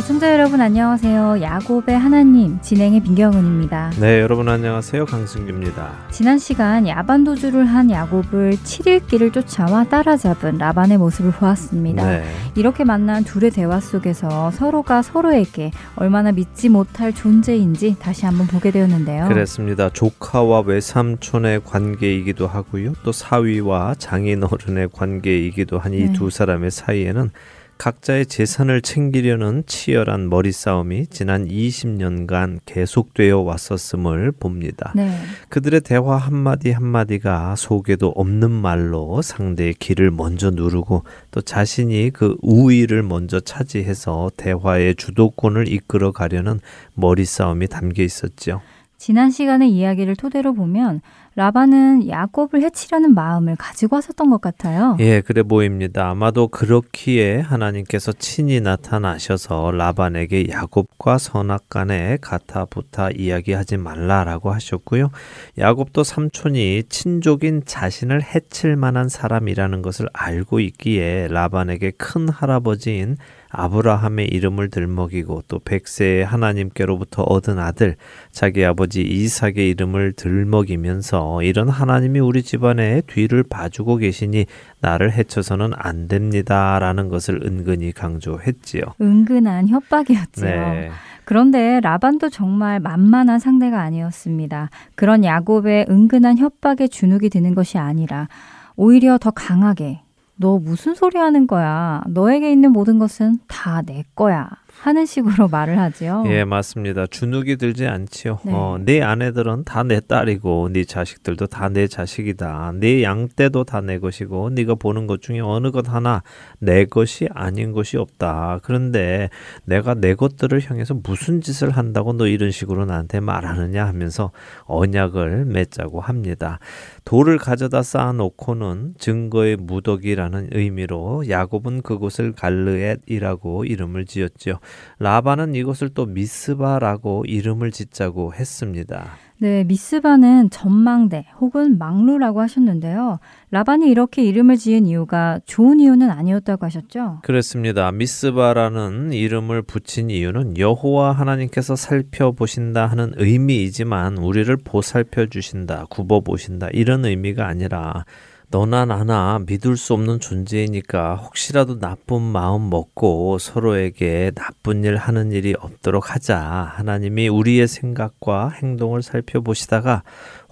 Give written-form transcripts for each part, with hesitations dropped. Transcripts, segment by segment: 시청자 여러분 안녕하세요. 야곱의 하나님 진행의 민경은입니다. 네, 여러분 안녕하세요. 강승규입니다. 지난 시간 야반도주를 한 야곱을 7일 길을 쫓아와 따라잡은 라반의 모습을 보았습니다. 네. 이렇게 만난 둘의 대화 속에서 서로가 서로에게 얼마나 믿지 못할 존재인지 다시 한번 보게 되었는데요. 그렇습니다. 조카와 외삼촌의 관계이기도 하고요. 또 사위와 장인어른의 관계이기도 한 이 두 사람의 사이에는 각자의 재산을 챙기려는 치열한 머리싸움이 지난 20년간 계속되어 왔었음을 봅니다. 네. 그들의 대화 한마디 한마디가 속에도 없는 말로 상대의 길을 먼저 누르고 또 자신이 그 우위를 먼저 차지해서 대화의 주도권을 이끌어 가려는 머리싸움이 담겨 있었죠. 지난 시간의 이야기를 토대로 보면 라반은 야곱을 해치려는 마음을 가지고 왔었던 것 같아요. 예, 그래 보입니다. 아마도 그렇기에 하나님께서 친히 나타나셔서 라반에게 야곱과 선악 간에 가타부타 이야기하지 말라라고 하셨고요. 야곱도 삼촌이 친족인 자신을 해칠 만한 사람이라는 것을 알고 있기에 라반에게 큰 할아버지인 아브라함의 이름을 들먹이고 또 백세의 하나님께로부터 얻은 아들 자기 아버지 이삭의 이름을 들먹이면서 이런 하나님이 우리 집안에 뒤를 봐주고 계시니 나를 해쳐서는 안 됩니다 라는 것을 은근히 강조했지요. 은근한 협박이었죠. 네. 그런데 라반도 정말 만만한 상대가 아니었습니다. 그런 야곱의 은근한 협박에 주눅이 드는 것이 아니라 오히려 더 강하게 너 무슨 소리 하는 거야? 너에게 있는 모든 것은 다 내 거야. 하는 식으로 말을 하지요. 예, 맞습니다. 주눅이 들지 않지요. 네, 네 아내들은 다 내 딸이고 네 자식들도 다 내 자식이다. 네 양떼도 다 내 것이고 네가 보는 것 중에 어느 것 하나 내 것이 아닌 것이 없다. 그런데 내가 내 것들을 향해서 무슨 짓을 한다고 너 이런 식으로 나한테 말하느냐 하면서 언약을 맺자고 합니다. 돌을 가져다 쌓아놓고는 증거의 무더기라는 의미로 야곱은 그곳을 갈르엣이라고 이름을 지었죠. 라반은 이것을 또 미스바라고 이름을 짓자고 했습니다. 네, 미스바는 전망대 혹은 망루라고 하셨는데요. 라반이 이렇게 이름을 지은 이유가 좋은 이유는 아니었다고 하셨죠? 그렇습니다. 미스바라는 이름을 붙인 이유는 여호와 하나님께서 살펴보신다 하는 의미이지만 우리를 보살펴 주신다, 굽어보신다 이런 의미가 아니라 너나 나나 믿을 수 없는 존재이니까 혹시라도 나쁜 마음 먹고 서로에게 나쁜 일 하는 일이 없도록 하자. 하나님이 우리의 생각과 행동을 살펴보시다가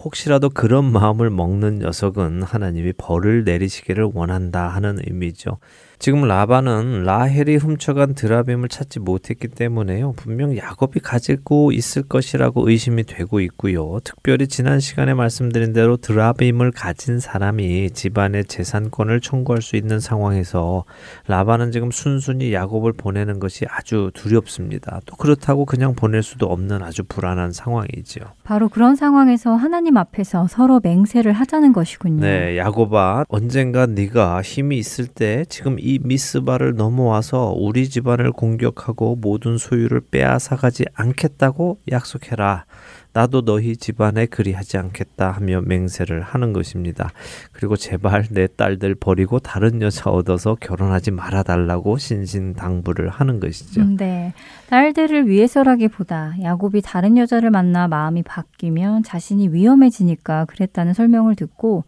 혹시라도 그런 마음을 먹는 녀석은 하나님이 벌을 내리시기를 원한다 하는 의미죠. 지금 라반은 라헬이 훔쳐간 드라빔을 찾지 못했기 때문에요. 분명 야곱이 가지고 있을 것이라고 의심이 되고 있고요. 특별히 지난 시간에 말씀드린 대로 드라빔을 가진 사람이 집안의 재산권을 청구할 수 있는 상황에서 라반은 지금 순순히 야곱을 보내는 것이 아주 두렵습니다. 또 그렇다고 그냥 보낼 수도 없는 아주 불안한 상황이죠. 바로 그런 상황에서 하나님 앞에서 서로 맹세를 하자는 것이군요. 네, 야곱아 언젠가 네가 힘이 있을 때 지금 이 미스바를 넘어와서 우리 집안을 공격하고 모든 소유를 빼앗아가지 않겠다고 약속해라. 나도 너희 집안에 그리하지 않겠다 하며 맹세를 하는 것입니다. 그리고 제발 내 딸들 버리고 다른 여자 얻어서 결혼하지 말아달라고 신신당부를 하는 것이죠. 네, 딸들을 위해서라기보다 야곱이 다른 여자를 만나 마음이 바뀌면 자신이 위험해지니까 그랬다는 설명을 듣고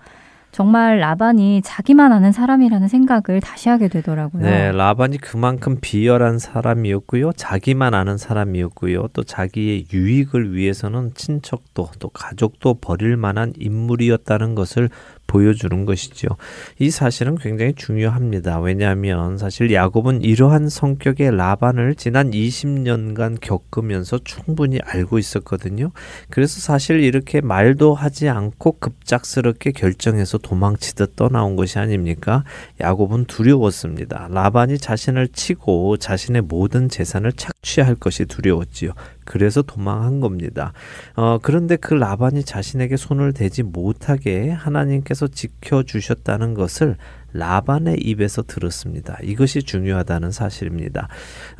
정말 라반이 자기만 아는 사람이라는 생각을 다시 하게 되더라고요. 네, 라반이 그만큼 비열한 사람이었고요. 자기만 아는 사람이었고요. 또 자기의 유익을 위해서는 친척도 또 가족도 버릴 만한 인물이었다는 것을 보여주는 것이죠. 이 사실은 굉장히 중요합니다. 왜냐하면 사실 야곱은 이러한 성격의 라반을 지난 20년간 겪으면서 충분히 알고 있었거든요. 그래서 사실 이렇게 말도 하지 않고 급작스럽게 결정해서 도망치듯 떠나온 것이 아닙니까? 야곱은 두려웠습니다. 라반이 자신을 치고 자신의 모든 재산을 착취할 것이 두려웠지요. 그래서 도망한 겁니다. 그런데 그 라반이 자신에게 손을 대지 못하게 하나님께서 지켜주셨다는 것을 라반의 입에서 들었습니다. 이것이 중요하다는 사실입니다.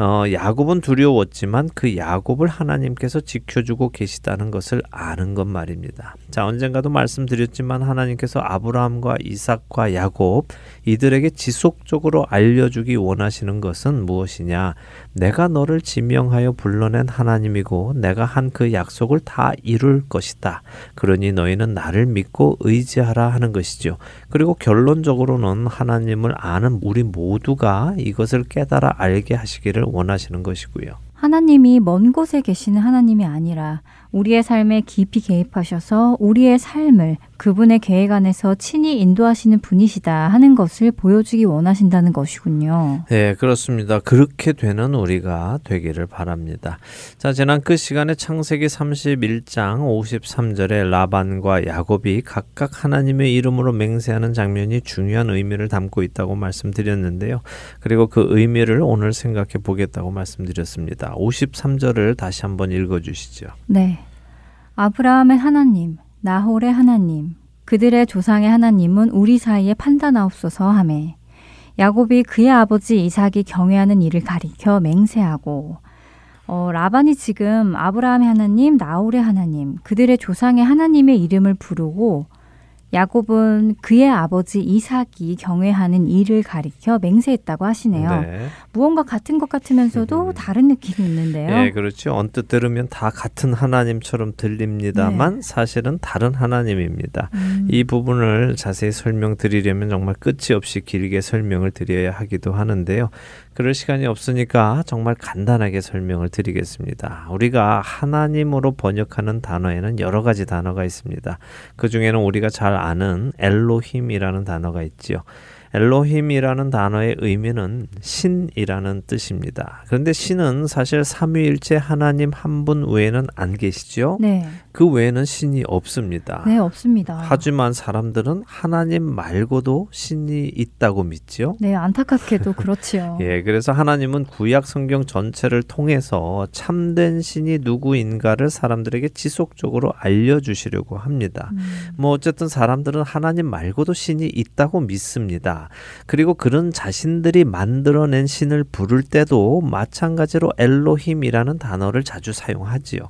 야곱은 두려웠지만 그 야곱을 하나님께서 지켜주고 계시다는 것을 아는 것 말입니다. 자, 언젠가도 말씀드렸지만 하나님께서 아브라함과 이삭과 야곱 이들에게 지속적으로 알려주기 원하시는 것은 무엇이냐? 내가 너를 지명하여 불러낸 하나님이고 내가 한 그 약속을 다 이룰 것이다. 그러니 너희는 나를 믿고 의지하라 하는 것이죠. 그리고 결론적으로는 하나님을 아는 우리 모두가 이것을 깨달아 알게 하시기를 원하시는 것이고요. 하나님이 먼 곳에 계시는 하나님이 아니라 우리의 삶에 깊이 개입하셔서 우리의 삶을 그분의 계획 안에서 친히 인도하시는 분이시다 하는 것을 보여주기 원하신다는 것이군요. 네, 그렇습니다. 그렇게 되는 우리가 되기를 바랍니다. 자, 지난 그 시간에 창세기 31장 53절에 라반과 야곱이 각각 하나님의 이름으로 맹세하는 장면이 중요한 의미를 담고 있다고 말씀드렸는데요. 그리고 그 의미를 오늘 생각해 보겠다고 말씀드렸습니다. 53절을 다시 한번 읽어주시죠. 네. 아브라함의 하나님, 나홀의 하나님, 그들의 조상의 하나님은 우리 사이에 판단하옵소서 하매 야곱이 그의 아버지 이삭이 경외하는 이를 가리켜 맹세하고 라반이 지금 아브라함의 하나님, 나홀의 하나님, 그들의 조상의 하나님의 이름을 부르고 야곱은 그의 아버지 이삭이 경외하는 이를 가리켜 맹세했다고 하시네요. 네. 무언가 같은 것 같으면서도 다른 느낌이 있는데요. 네, 그렇죠. 언뜻 들으면 다 같은 하나님처럼 들립니다만 네. 사실은 다른 하나님입니다. 이 부분을 자세히 설명드리려면 정말 끝이 없이 길게 설명을 드려야 하기도 하는데요. 그럴 시간이 없으니까 정말 간단하게 설명을 드리겠습니다. 우리가 하나님으로 번역하는 단어에는 여러 가지 단어가 있습니다. 그 중에는 우리가 잘 아는 엘로힘이라는 단어가 있지요. 엘로힘이라는 단어의 의미는 신이라는 뜻입니다. 그런데 신은 사실 삼위일체 하나님 한 분 외에는 안 계시죠? 네. 그 외에는 신이 없습니다. 네, 없습니다. 하지만 사람들은 하나님 말고도 신이 있다고 믿지요? 네, 안타깝게도 그렇지요. 예, 그래서 하나님은 구약 성경 전체를 통해서 참된 신이 누구인가를 사람들에게 지속적으로 알려주시려고 합니다. 뭐 어쨌든 사람들은 하나님 말고도 신이 있다고 믿습니다. 그리고 그런 자신들이 만들어낸 신을 부를 때도 마찬가지로 엘로힘이라는 단어를 자주 사용하지요.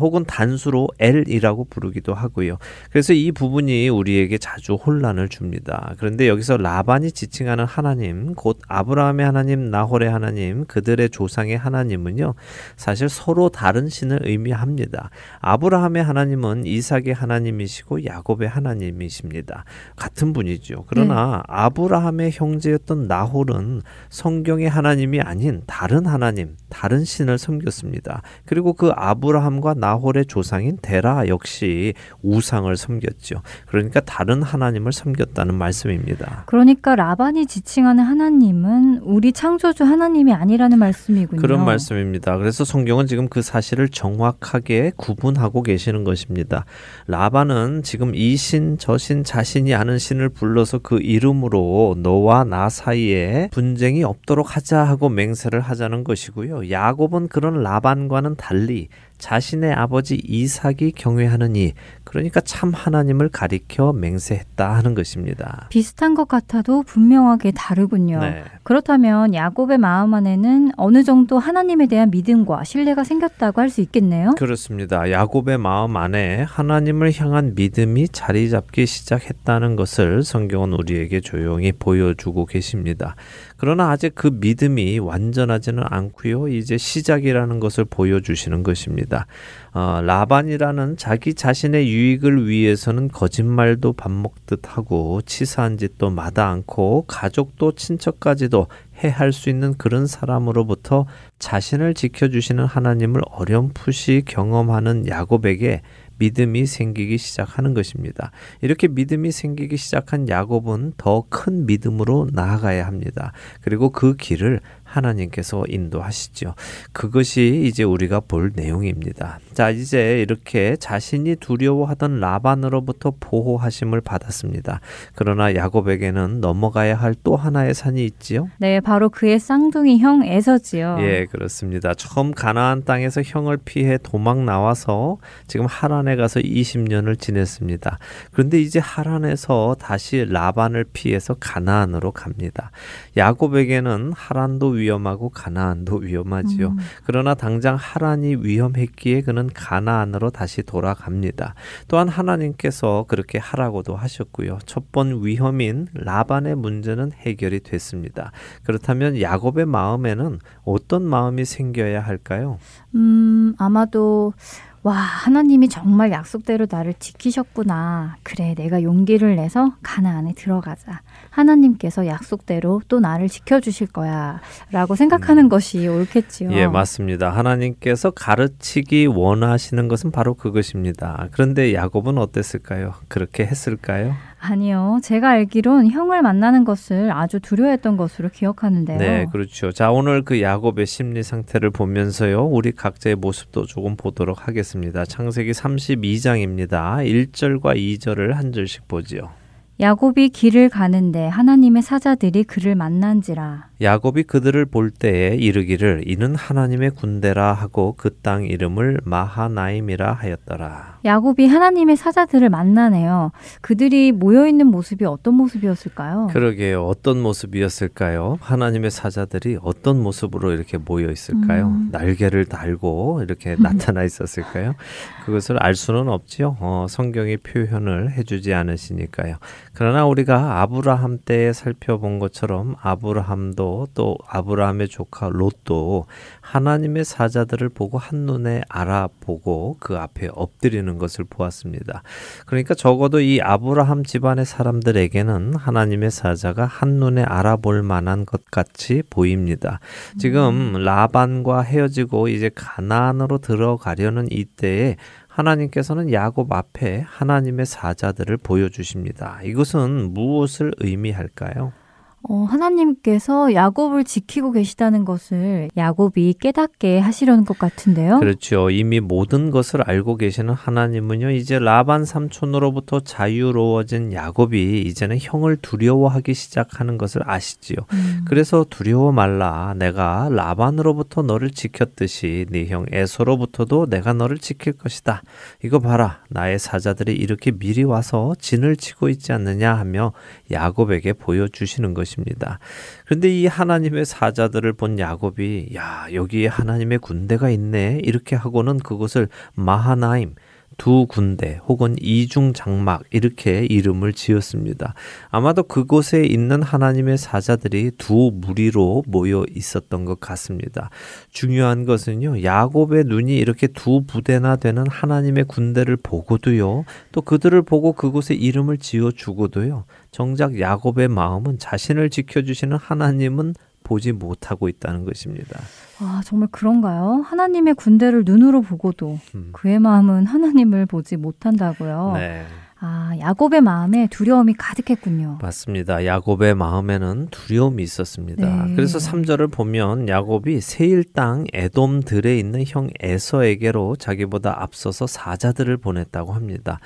혹은 단수로 엘이라고 부르기도 하고요. 그래서 이 부분이 우리에게 자주 혼란을 줍니다. 그런데 여기서 라반이 지칭하는 하나님, 곧 아브라함의 하나님, 나홀의 하나님, 그들의 조상의 하나님은요. 사실 서로 다른 신을 의미합니다. 아브라함의 하나님은 이삭의 하나님이시고 야곱의 하나님이십니다. 같은 분이죠. 그러나 아브라함의 형제였던 나홀은 성경의 하나님이 아닌 다른 하나님, 다른 신을 섬겼습니다. 그리고 그 아브라함과 나홀의 조상인 데라 역시 우상을 섬겼죠. 그러니까 다른 하나님을 섬겼다는 말씀입니다. 그러니까 라반이 지칭하는 하나님은 우리 창조주 하나님이 아니라는 말씀이군요. 그런 말씀입니다. 그래서 성경은 지금 그 사실을 정확하게 구분하고 계시는 것입니다. 라반은 지금 이 신, 저 신, 자신이 아는 신을 불러서 그 이름으로 너와 나 사이에 분쟁이 없도록 하자 하고 맹세를 하자는 것이고요. 야곱은 그런 라반과는 달리 자신의 아버지 이삭이 경외하는 이, 그러니까 참 하나님을 가리켜 맹세했다 하는 것입니다. 비슷한 것 같아도 분명하게 다르군요. 네. 그렇다면 야곱의 마음 안에는 어느 정도 하나님에 대한 믿음과 신뢰가 생겼다고 할 수 있겠네요. 그렇습니다. 야곱의 마음 안에 하나님을 향한 믿음이 자리 잡기 시작했다는 것을 성경은 우리에게 조용히 보여주고 계십니다. 그러나 아직 그 믿음이 완전하지는 않고요. 이제 시작이라는 것을 보여주시는 것입니다. 라반이라는 자기 자신의 유익을 위해서는 거짓말도 밥 먹듯 하고 치사한 짓도 마다 않고 가족도 친척까지도 해할 수 있는 그런 사람으로부터 자신을 지켜주시는 하나님을 어렴풋이 경험하는 야곱에게 믿음이 생기기 시작하는 것입니다. 이렇게 믿음이 생기기 시작한 야곱은 더 큰 믿음으로 나아가야 합니다. 그리고 그 길을 하나님께서 인도하시죠. 그것이 이제 우리가 볼 내용입니다. 자, 이제 이렇게 자신이 두려워하던 라반으로부터 보호하심을 받았습니다. 그러나 야곱에게는 넘어가야 할 또 하나의 산이 있지요? 네, 바로 그의 쌍둥이 형 에서지요. 예, 그렇습니다. 처음 가나안 땅에서 형을 피해 도망 나와서 지금 하란에 가서 20년을 지냈습니다. 그런데 이제 하란에서 다시 라반을 피해서 가나안으로 갑니다. 야곱에게는 하란도 위험하고 가나안도 위험하지요. 그러나 당장 하란이 위험했기에 그는 가나안으로 다시 돌아갑니다. 또한 하나님께서 그렇게 하라고도 하셨고요. 첫 번 위험인 라반의 문제는 해결이 됐습니다. 그렇다면 야곱의 마음에는 어떤 마음이 생겨야 할까요? 아마도 와, 하나님이 정말 약속대로 나를 지키셨구나. 그래, 내가 용기를 내서 가나안에 들어가자. 하나님께서 약속대로 또 나를 지켜주실 거야 라고 생각하는 것이 옳겠지요. 예, 맞습니다. 하나님께서 가르치기 원하시는 것은 바로 그것입니다. 그런데 야곱은 어땠을까요? 그렇게 했을까요? 아니요. 제가 알기론 형을 만나는 것을 아주 두려워했던 것으로 기억하는데요. 네, 그렇죠. 자, 오늘 그 야곱의 심리 상태를 보면서요. 우리 각자의 모습도 조금 보도록 하겠습니다. 창세기 32장입니다. 1절과 2절을 한 절씩 보지요. 야곱이 길을 가는데 하나님의 사자들이 그를 만난지라. 야곱이 그들을 볼 때에 이르기를 이는 하나님의 군대라 하고 그 땅 이름을 마하나임이라 하였더라. 야곱이 하나님의 사자들을 만나네요. 그들이 모여있는 모습이 어떤 모습이었을까요? 그러게요. 어떤 모습이었을까요? 하나님의 사자들이 어떤 모습으로 이렇게 모여있을까요? 날개를 달고 이렇게 나타나 있었을까요? 그것을 알 수는 없지요. 성경이 표현을 해주지 않으시니까요. 그러나 우리가 아브라함 때에 살펴본 것처럼 아브라함도 또 아브라함의 조카 롯도 하나님의 사자들을 보고 한눈에 알아보고 그 앞에 엎드리는 것을 보았습니다. 그러니까 적어도 이 아브라함 집안의 사람들에게는 하나님의 사자가 한눈에 알아볼 만한 것 같이 보입니다. 지금 라반과 헤어지고 이제 가나안으로 들어가려는 이때에 하나님께서는 야곱 앞에 하나님의 사자들을 보여주십니다. 이것은 무엇을 의미할까요? 하나님께서 야곱을 지키고 계시다는 것을 야곱이 깨닫게 하시려는 것 같은데요. 그렇죠. 이미 모든 것을 알고 계시는 하나님은요. 이제 라반 삼촌으로부터 자유로워진 야곱이 이제는 형을 두려워하기 시작하는 것을 아시지요. 그래서 두려워 말라. 내가 라반으로부터 너를 지켰듯이 네 형 에서로부터도 내가 너를 지킬 것이다. 이거 봐라. 나의 사자들이 이렇게 미리 와서 진을 치고 있지 않느냐 하며 야곱에게 보여주시는 것입니다. 그런데 이 하나님의 사자들을 본 야곱이 야, 여기에 하나님의 군대가 있네 이렇게 하고는 그것을 마하나임 두 군대 혹은 이중장막 이렇게 이름을 지었습니다. 아마도 그곳에 있는 하나님의 사자들이 두 무리로 모여 있었던 것 같습니다. 중요한 것은요. 야곱의 눈이 이렇게 두 부대나 되는 하나님의 군대를 보고도요. 또 그들을 보고 그곳에 이름을 지어주고도요. 정작 야곱의 마음은 자신을 지켜주시는 하나님은 보지 못하고 있다는 것입니다. 와, 정말 그런가요? 하나님의 군대를 눈으로 보고도 그의 마음은 하나님을 보지 못한다고요? 네. 아, 야곱의 마음에 두려움이 가득했군요. 맞습니다. 야곱의 마음에는 두려움이 있었습니다. 네. 그래서 3절을 보면 야곱이 세일 땅 에돔들에 있는 형 에서에게로 자기보다 앞서서 사자들을 보냈다고 합니다.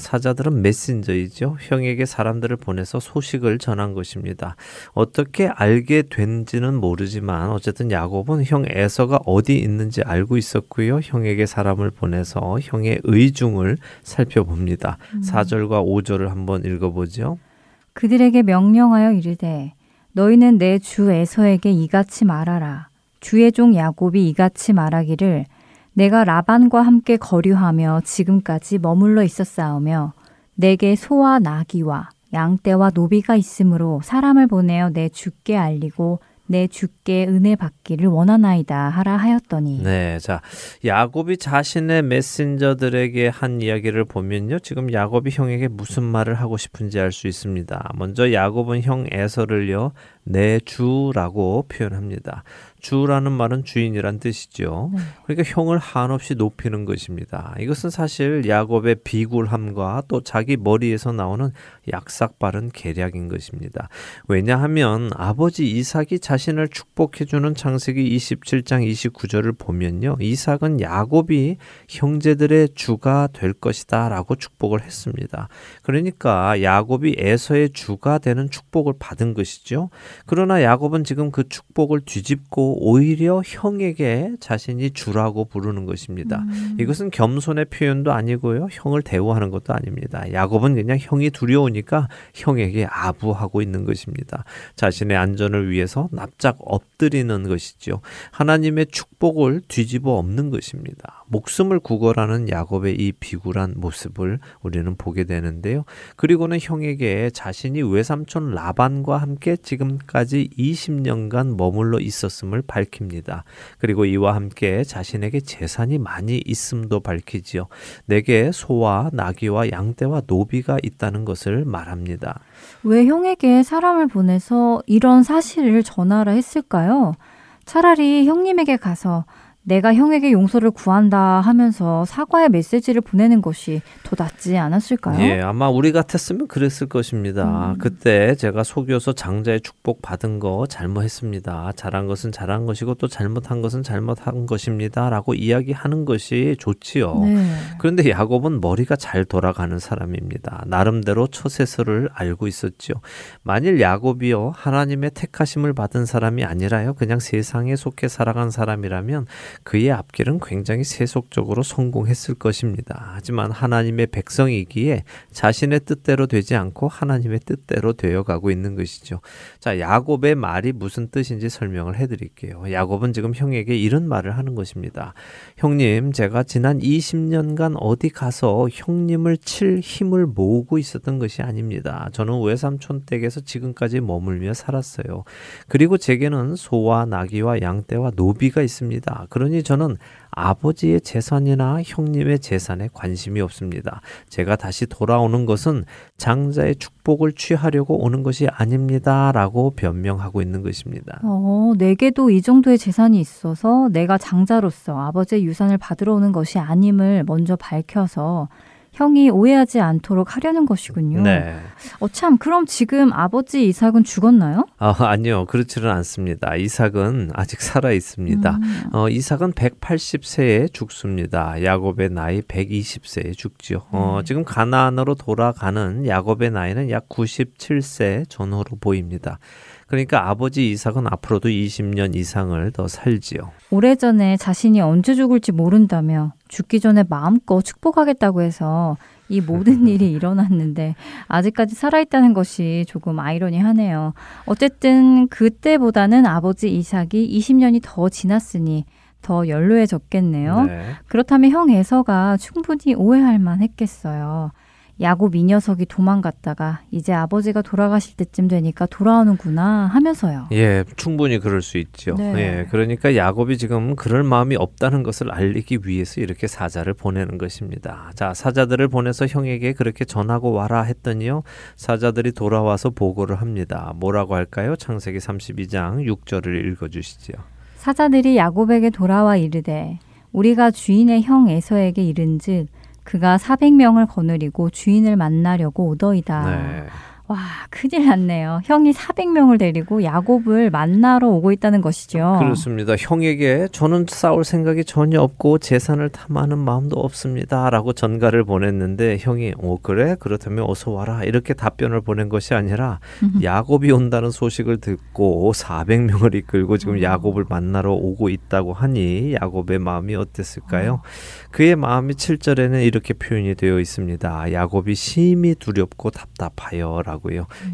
사자들은 메신저이죠. 형에게 사람들을 보내서 소식을 전한 것입니다. 어떻게 알게 된지는 모르지만 어쨌든 야곱은 형 에서가 어디 있는지 알고 있었고요. 형에게 사람을 보내서 형의 의중을 살펴봅니다. 4절과 5절을 한번 읽어보죠. 그들에게 명령하여 이르되 너희는 내 주 에서에게 이같이 말하라. 주의 종 야곱이 이같이 말하기를 내가 라반과 함께 거류하며 지금까지 머물러 있었사오며 내게 소와 나귀와 양떼와 노비가 있으므로 사람을 보내어 내 주께 알리고 내 주께 은혜 받기를 원하나이다 하라 하였더니. 네, 자 야곱이 자신의 메신저들에게 한 이야기를 보면요. 지금 야곱이 형에게 무슨 말을 하고 싶은지 알 수 있습니다. 먼저 야곱은 형 에서를요. 내 주라고 표현합니다. 주라는 말은 주인이란 뜻이죠. 그러니까 형을 한없이 높이는 것입니다. 이것은 사실 야곱의 비굴함과 또 자기 머리에서 나오는 약삭빠른 계략인 것입니다. 왜냐하면 아버지 이삭이 자신을 축복해주는 창세기 27장 29절을 보면요, 이삭은 야곱이 형제들의 주가 될 것이다 라고 축복을 했습니다. 그러니까 야곱이 에서의 주가 되는 축복을 받은 것이죠. 그러나 야곱은 지금 그 축복을 뒤집고 오히려 형에게 자신이 주라고 부르는 것입니다. 이것은 겸손의 표현도 아니고요, 형을 대우하는 것도 아닙니다. 야곱은 그냥 형이 두려우니까 형에게 아부하고 있는 것입니다. 자신의 안전을 위해서 납작 엎드리는 것이죠. 하나님의 축복을 뒤집어 엎는 것입니다. 목숨을 구걸하는 야곱의 이 비굴한 모습을 우리는 보게 되는데요. 그리고는 형에게 자신이 외삼촌 라반과 함께 지금까지 20년간 머물러 있었음을 밝힙니다. 그리고 이와 함께 자신에게 재산이 많이 있음도 밝히지요. 내게 소와 나귀와 양떼와 노비가 있다는 것을 말합니다. 왜 형에게 사람을 보내서 이런 사실을 전하라 했을까요? 차라리 형님에게 가서 내가 형에게 용서를 구한다 하면서 사과의 메시지를 보내는 것이 더 낫지 않았을까요? 예, 아마 우리 같았으면 그랬을 것입니다. 그때 제가 속여서 장자의 축복 받은 거 잘못했습니다. 잘한 것은 잘한 것이고 또 잘못한 것은 잘못한 것입니다 라고 이야기하는 것이 좋지요. 네. 그런데 야곱은 머리가 잘 돌아가는 사람입니다. 나름대로 처세서를 알고 있었죠. 만일 야곱이요 하나님의 택하심을 받은 사람이 아니라요 그냥 세상에 속해 살아간 사람이라면 그의 앞길은 굉장히 세속적으로 성공했을 것입니다. 하지만 하나님의 백성이기에 자신의 뜻대로 되지 않고 하나님의 뜻대로 되어가고 있는 것이죠. 자, 야곱의 말이 무슨 뜻인지 설명을 해드릴게요. 야곱은 지금 형에게 이런 말을 하는 것입니다. 형님, 제가 지난 20년간 어디 가서 형님을 칠 힘을 모으고 있었던 것이 아닙니다. 저는 외삼촌 댁에서 지금까지 머물며 살았어요. 그리고 제게는 소와 나귀와 양떼와 노비가 있습니다. 그러니 저는 아버지의 재산이나 형님의 재산에 관심이 없습니다. 제가 다시 돌아오는 것은 장자의 축복을 취하려고 오는 것이 아닙니다 라고 변명하고 있는 것입니다. 내게도 이 정도의 재산이 있어서 내가 장자로서 아버지의 유산을 받으러 오는 것이 아님을 먼저 밝혀서 형이 오해하지 않도록 하려는 것이군요. 네. 참, 그럼 지금 아버지 이삭은 죽었나요? 아니요. 그렇지는 않습니다. 이삭은 아직 살아 있습니다. 이삭은 180세에 죽습니다. 야곱의 나이 120세에 죽죠. 지금 가나안으로 돌아가는 야곱의 나이는 약 97세 전후로 보입니다. 그러니까 아버지 이삭은 앞으로도 20년 이상을 더 살지요. 오래전에 자신이 언제 죽을지 모른다며 죽기 전에 마음껏 축복하겠다고 해서 이 모든 일이 일어났는데 아직까지 살아있다는 것이 조금 아이러니하네요. 어쨌든 그때보다는 아버지 이삭이 20년이 더 지났으니 더 연로해졌겠네요. 네. 그렇다면 형 에서가 충분히 오해할 만했겠어요. 야곱 이 녀석이 도망갔다가 이제 아버지가 돌아가실 때쯤 되니까 돌아오는구나 하면서요. 예, 충분히 그럴 수 있죠. 네. 예, 그러니까 야곱이 지금 그럴 마음이 없다는 것을 알리기 위해서 이렇게 사자를 보내는 것입니다. 자, 사자들을 보내서 형에게 그렇게 전하고 와라 했더니요. 사자들이 돌아와서 보고를 합니다. 뭐라고 할까요? 창세기 32장 6절을 읽어주시죠. 사자들이 야곱에게 돌아와 이르되 우리가 주인의 형 에서에게 이른즉 그가 400명을 거느리고 주인을 만나려고 오더이다. 네. 와, 큰일 났네요. 형이 400명을 데리고 야곱을 만나러 오고 있다는 것이죠. 그렇습니다. 형에게 저는 싸울 생각이 전혀 없고 재산을 탐하는 마음도 없습니다 라고 전가를 보냈는데 형이 그래? 그렇다면 어서 와라 이렇게 답변을 보낸 것이 아니라 야곱이 온다는 소식을 듣고 400명을 이끌고 지금 야곱을 만나러 오고 있다고 하니 야곱의 마음이 어땠을까요? 그의 마음이 7절에는 이렇게 표현이 되어 있습니다. 야곱이 심히 두렵고 답답하여 라고.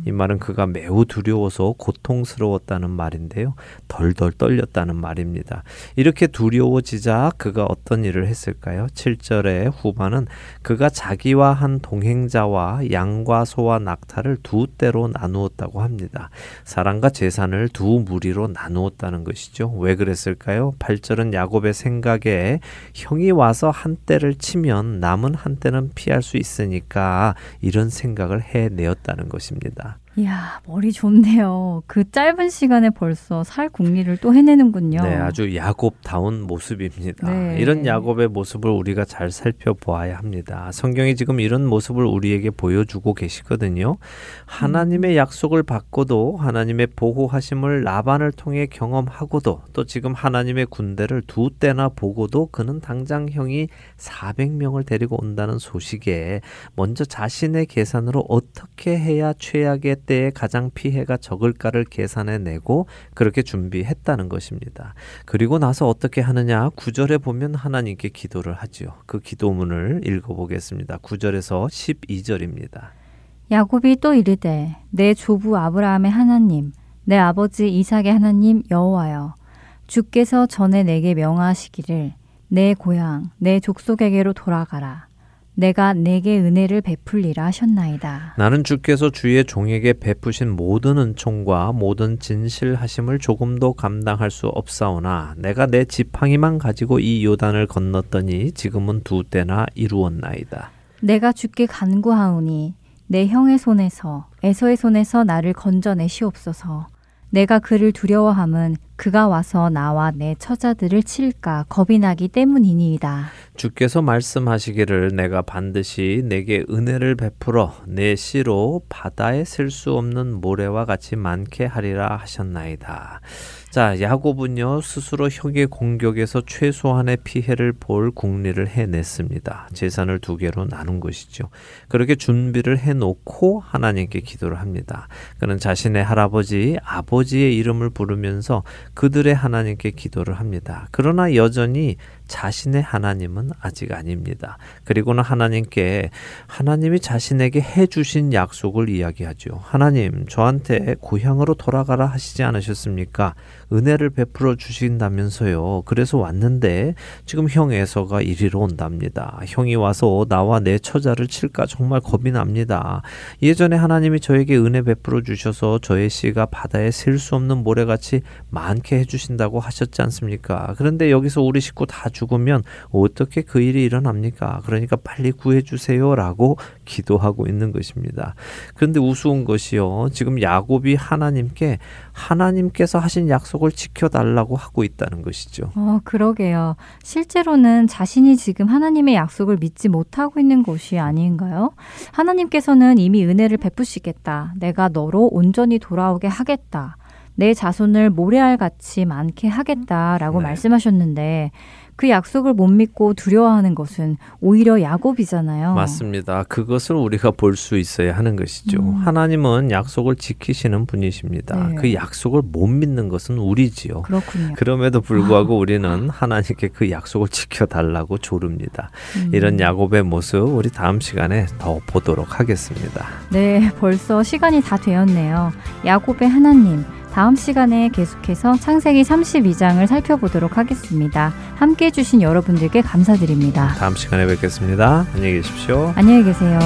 이 말은 그가 매우 두려워서 고통스러웠다는 말인데요. 덜덜 떨렸다는 말입니다. 이렇게 두려워지자 그가 어떤 일을 했을까요? 7절의 후반은 그가 자기와 한 동행자와 양과 소와 낙타를 두 떼로 나누었다고 합니다. 사람과 재산을 두 무리로 나누었다는 것이죠. 왜 그랬을까요? 8절은 야곱의 생각에 형이 와서 한 떼를 치면 남은 한 떼는 피할 수 있으니까 이런 생각을 해내었다는 것입니다. 이야, 머리 좋네요. 그 짧은 시간에 벌써 살 궁리를 또 해내는군요. 네, 아주 야곱다운 모습입니다. 네. 이런 야곱의 모습을 우리가 잘 살펴보아야 합니다. 성경이 지금 이런 모습을 우리에게 보여주고 계시거든요. 하나님의 약속을 받고도 하나님의 보호하심을 라반을 통해 경험하고도 또 지금 하나님의 군대를 두 때나 보고도 그는 당장 형이 400명을 데리고 온다는 소식에 먼저 자신의 계산으로 어떻게 해야 최악의 때에 가장 피해가 적을까를 계산해내고 그렇게 준비했다는 것입니다. 그리고 나서 어떻게 하느냐, 9절에 보면 하나님께 기도를 하지요. 그 기도문을 읽어보겠습니다. 9절에서 12절입니다. 야곱이 또 이르되 내 조부 아브라함의 하나님 내 아버지 이삭의 하나님 여호와여 주께서 전에 내게 명하시기를 내 고향 내 족속에게로 돌아가라. 내가 내게 은혜를 베풀리라 하셨나이다. 나는 주께서 주의 종에게 베푸신 모든 은총과 모든 진실하심을 조금도 감당할 수 없사오나 내가 내 지팡이만 가지고 이 요단을 건넜더니 지금은 두 때나 이루었나이다. 내가 주께 간구하오니 내 형의 손에서 에서의 손에서 나를 건져내시옵소서. 내가 그를 두려워함은 그가 와서 나와 내 처자들을 칠까 겁이 나기 때문이니이다. 주께서 말씀하시기를 내가 반드시 내게 은혜를 베풀어 내 씨로 바다에 셀 수 없는 모래와 같이 많게 하리라 하셨나이다. 자, 야곱은요 스스로 형의 공격에서 최소한의 피해를 볼 궁리를 해냈습니다. 재산을 두 개로 나눈 것이죠. 그렇게 준비를 해놓고 하나님께 기도를 합니다. 그는 자신의 할아버지, 아버지의 이름을 부르면서 그들의 하나님께 기도를 합니다. 그러나 여전히 자신의 하나님은 아직 아닙니다. 그리고는 하나님께 하나님이 자신에게 해주신 약속을 이야기하죠. 하나님, 저한테 고향으로 돌아가라 하시지 않으셨습니까? 은혜를 베풀어 주신다면서요. 그래서 왔는데 지금 형 에서가 이리로 온답니다. 형이 와서 나와 내 처자를 칠까 정말 겁이 납니다. 예전에 하나님이 저에게 은혜 베풀어 주셔서 저의 씨가 바다에 셀 수 없는 모래같이 많게 해주신다고 하셨지 않습니까? 그런데 여기서 우리 식구 다 죽으면 어떻게 그 일이 일어납니까? 그러니까 빨리 구해주세요 라고 기도하고 있는 것입니다. 그런데 우스운 것이요, 지금 야곱이 하나님께 하나님께서 하신 약속을 지켜달라고 하고 있다는 것이죠. 그러게요. 실제로는 자신이 지금 하나님의 약속을 믿지 못하고 있는 것이 아닌가요? 하나님께서는 이미 은혜를 베푸시겠다, 내가 너로 온전히 돌아오게 하겠다, 내 자손을 모래알같이 많게 하겠다라고 말씀하셨는데 그 약속을 못 믿고 두려워하는 것은 오히려 야곱이잖아요. 맞습니다. 그것을 우리가 볼 수 있어야 하는 것이죠. 하나님은 약속을 지키시는 분이십니다. 네. 그 약속을 못 믿는 것은 우리지요. 그렇군요. 그럼에도 불구하고 우리는 하나님께 그 약속을 지켜달라고 조릅니다. 이런 야곱의 모습 우리 다음 시간에 더 보도록 하겠습니다. 네, 벌써 시간이 다 되었네요. 야곱의 하나님, 다음 시간에 계속해서 창세기 32장을 살펴보도록 하겠습니다. 함께해 주신 여러분들께 감사드립니다. 다음 시간에 뵙겠습니다. 안녕히 계십시오. 안녕히 계세요.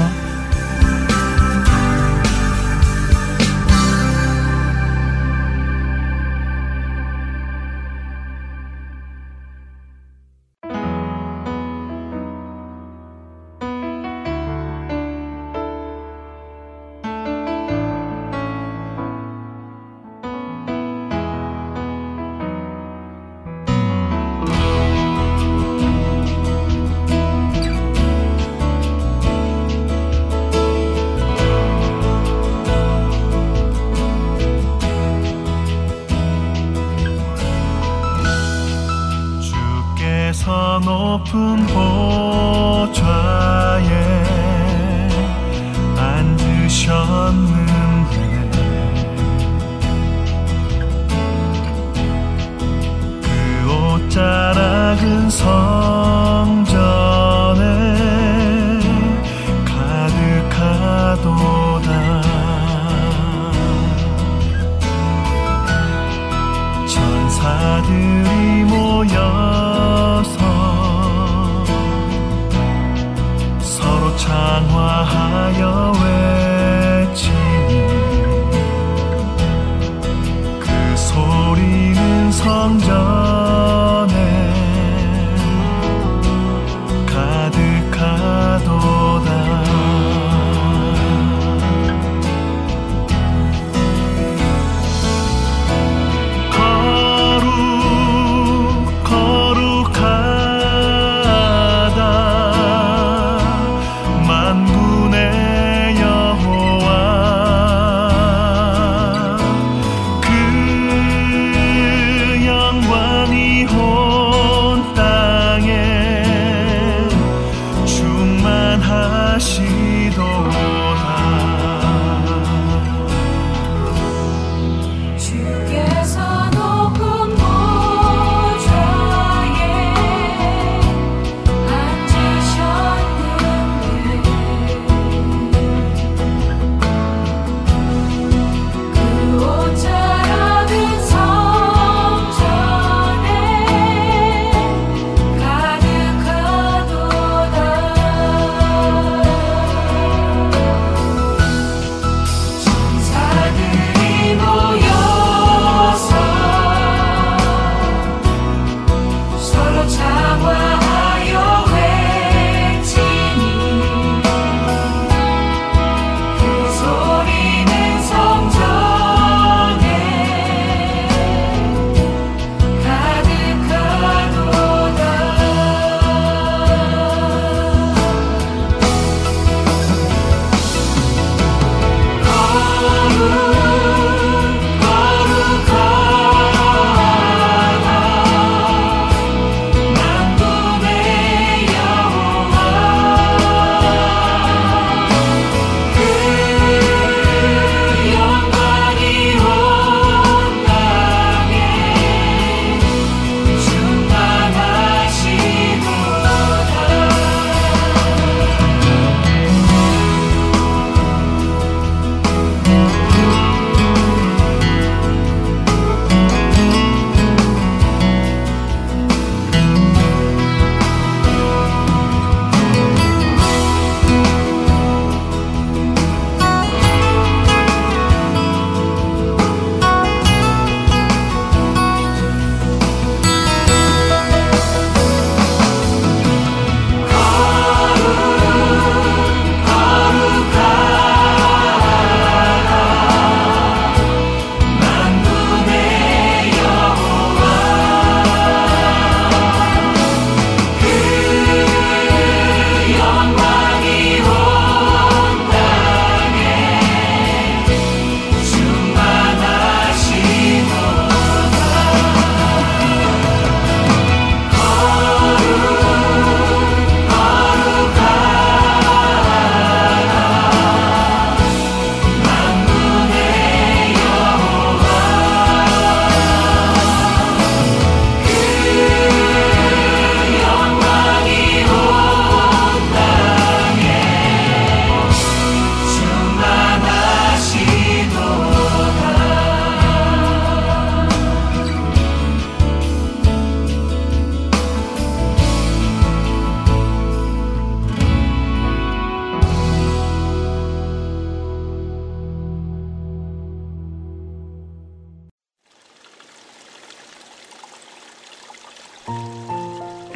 천사들이 모여서